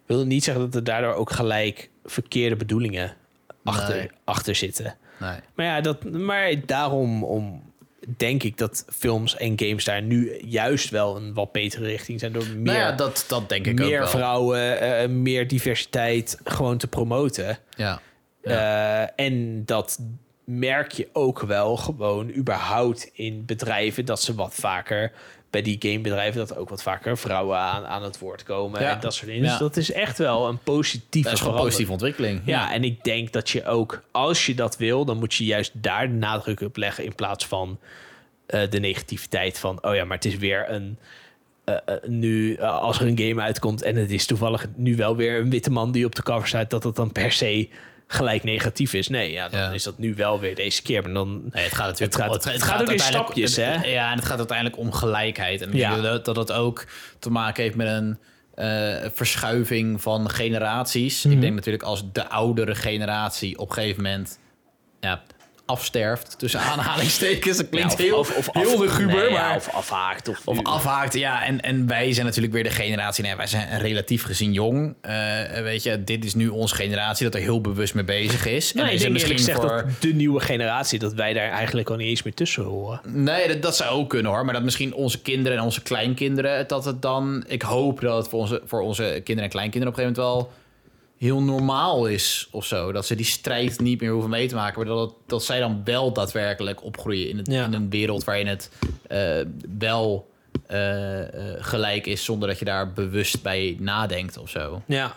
wil niet zeggen dat er daardoor ook gelijk verkeerde bedoelingen achter, nee. achter zitten. Nee. Maar ja, dat, maar daarom... om denk ik dat films en games daar nu juist wel een wat betere richting zijn... door meer, nou ja, dat, dat denk ik meer ook vrouwen, uh, meer diversiteit gewoon te promoten. Ja. Ja. Uh, en dat merk je ook wel gewoon überhaupt in bedrijven... dat ze wat vaker, bij die gamebedrijven... dat er ook wat vaker vrouwen aan, aan het woord komen ja. en dat soort dingen. Ja. Dus dat is echt wel een positieve... Dat is gewoon een positieve ontwikkeling. Ja, ja, en ik denk dat je ook, als je dat wil... dan moet je juist daar de nadruk op leggen... in plaats van uh, de negativiteit van... oh ja, maar het is weer een Uh, nu, uh, als er een game uitkomt en het is toevallig nu wel weer een witte man die op de cover staat, dat dat dan per se gelijk negatief is. Nee, ja, dan ja. is dat nu wel weer deze keer. Maar dan, nee, het gaat natuurlijk het gaat, het gaat, het gaat, gaat ook in stapjes, hè? Ja, en het gaat uiteindelijk om gelijkheid. En ja. dat dat ook te maken heeft met een uh, verschuiving van generaties. Mm-hmm. Ik denk natuurlijk als de oudere generatie op een gegeven moment... Ja, afsterft, tussen aanhalingstekens. Dat klinkt ja, of, heel, of, of heel af, de guber, nee, maar... Ja, of afhaakt. Of, of afhaakt, ja. En, en wij zijn natuurlijk weer de generatie... Nee, wij zijn relatief gezien jong. Uh, weet je, dit is nu onze generatie... dat er heel bewust mee bezig is. Nee, en ik denk misschien eerlijk voor... dat de nieuwe generatie... dat wij daar eigenlijk al niet eens meer tussen horen. Nee, dat, dat zou ook kunnen, hoor. Maar dat misschien onze kinderen en onze kleinkinderen... dat het dan... Ik hoop dat het voor onze, voor onze kinderen en kleinkinderen... op een gegeven moment wel... heel normaal is of zo. Dat ze die strijd niet meer hoeven mee te maken. Maar dat, dat zij dan wel daadwerkelijk opgroeien... in, het, ja. in een wereld waarin het uh, wel uh, uh, gelijk is... zonder dat je daar bewust bij nadenkt of zo. Ja,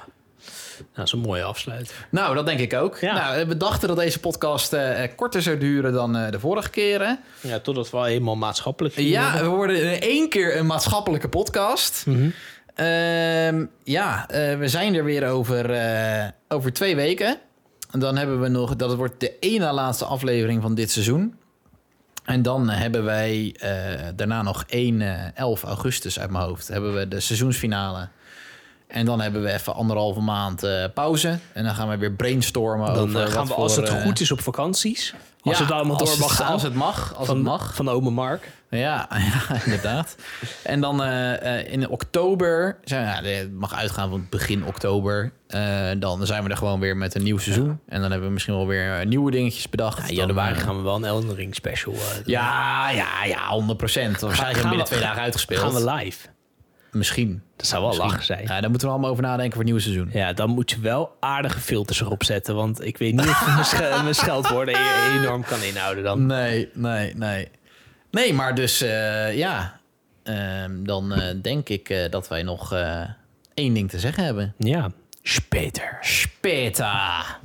nou, dat is een mooie afsluiting. Nou, dat denk ik ook. Ja. Nou, we dachten dat deze podcast uh, korter zou duren dan uh, de vorige keren. Ja, totdat we al helemaal maatschappelijk vinden. Ja, we worden in één keer een maatschappelijke podcast... Mm-hmm. Um, ja, uh, we zijn er weer over, uh, over twee weken. En dan hebben we nog... Dat wordt de ene laatste aflevering van dit seizoen. En dan hebben wij uh, daarna nog één uh, elf augustus uit mijn hoofd. Hebben we de seizoensfinale. En dan hebben we even anderhalve maand uh, pauze. En dan gaan we weer brainstormen. Dan over gaan we, als voor, het goed is, op vakanties. Als ja, het allemaal door mag gaan. Als het mag. Als van, het mag. Van ome Mark. Ja, ja, inderdaad. En dan uh, uh, in oktober... Ja, het mag uitgaan van begin oktober. Uh, dan zijn we er gewoon weer met een nieuw seizoen. Ja. En dan hebben we misschien wel weer nieuwe dingetjes bedacht. Ja, in januari gaan we wel een Elden Ring special. Uh, ja, ja, ja, honderd procent. We zijn binnen twee dagen uitgespeeld. Gaan we live? Misschien. Dat zou wel Misschien. lachen zijn. Ja, daar moeten we allemaal over nadenken voor het nieuwe seizoen. Ja, dan moet je wel aardige filters erop zetten. Want ik weet niet of mijn scheldwoorden enorm kan inhouden dan. Nee, nee, nee. Nee, maar dus uh, ja. Uh, dan uh, denk ik uh, dat wij nog uh, één ding te zeggen hebben. Ja. Speter. Speter.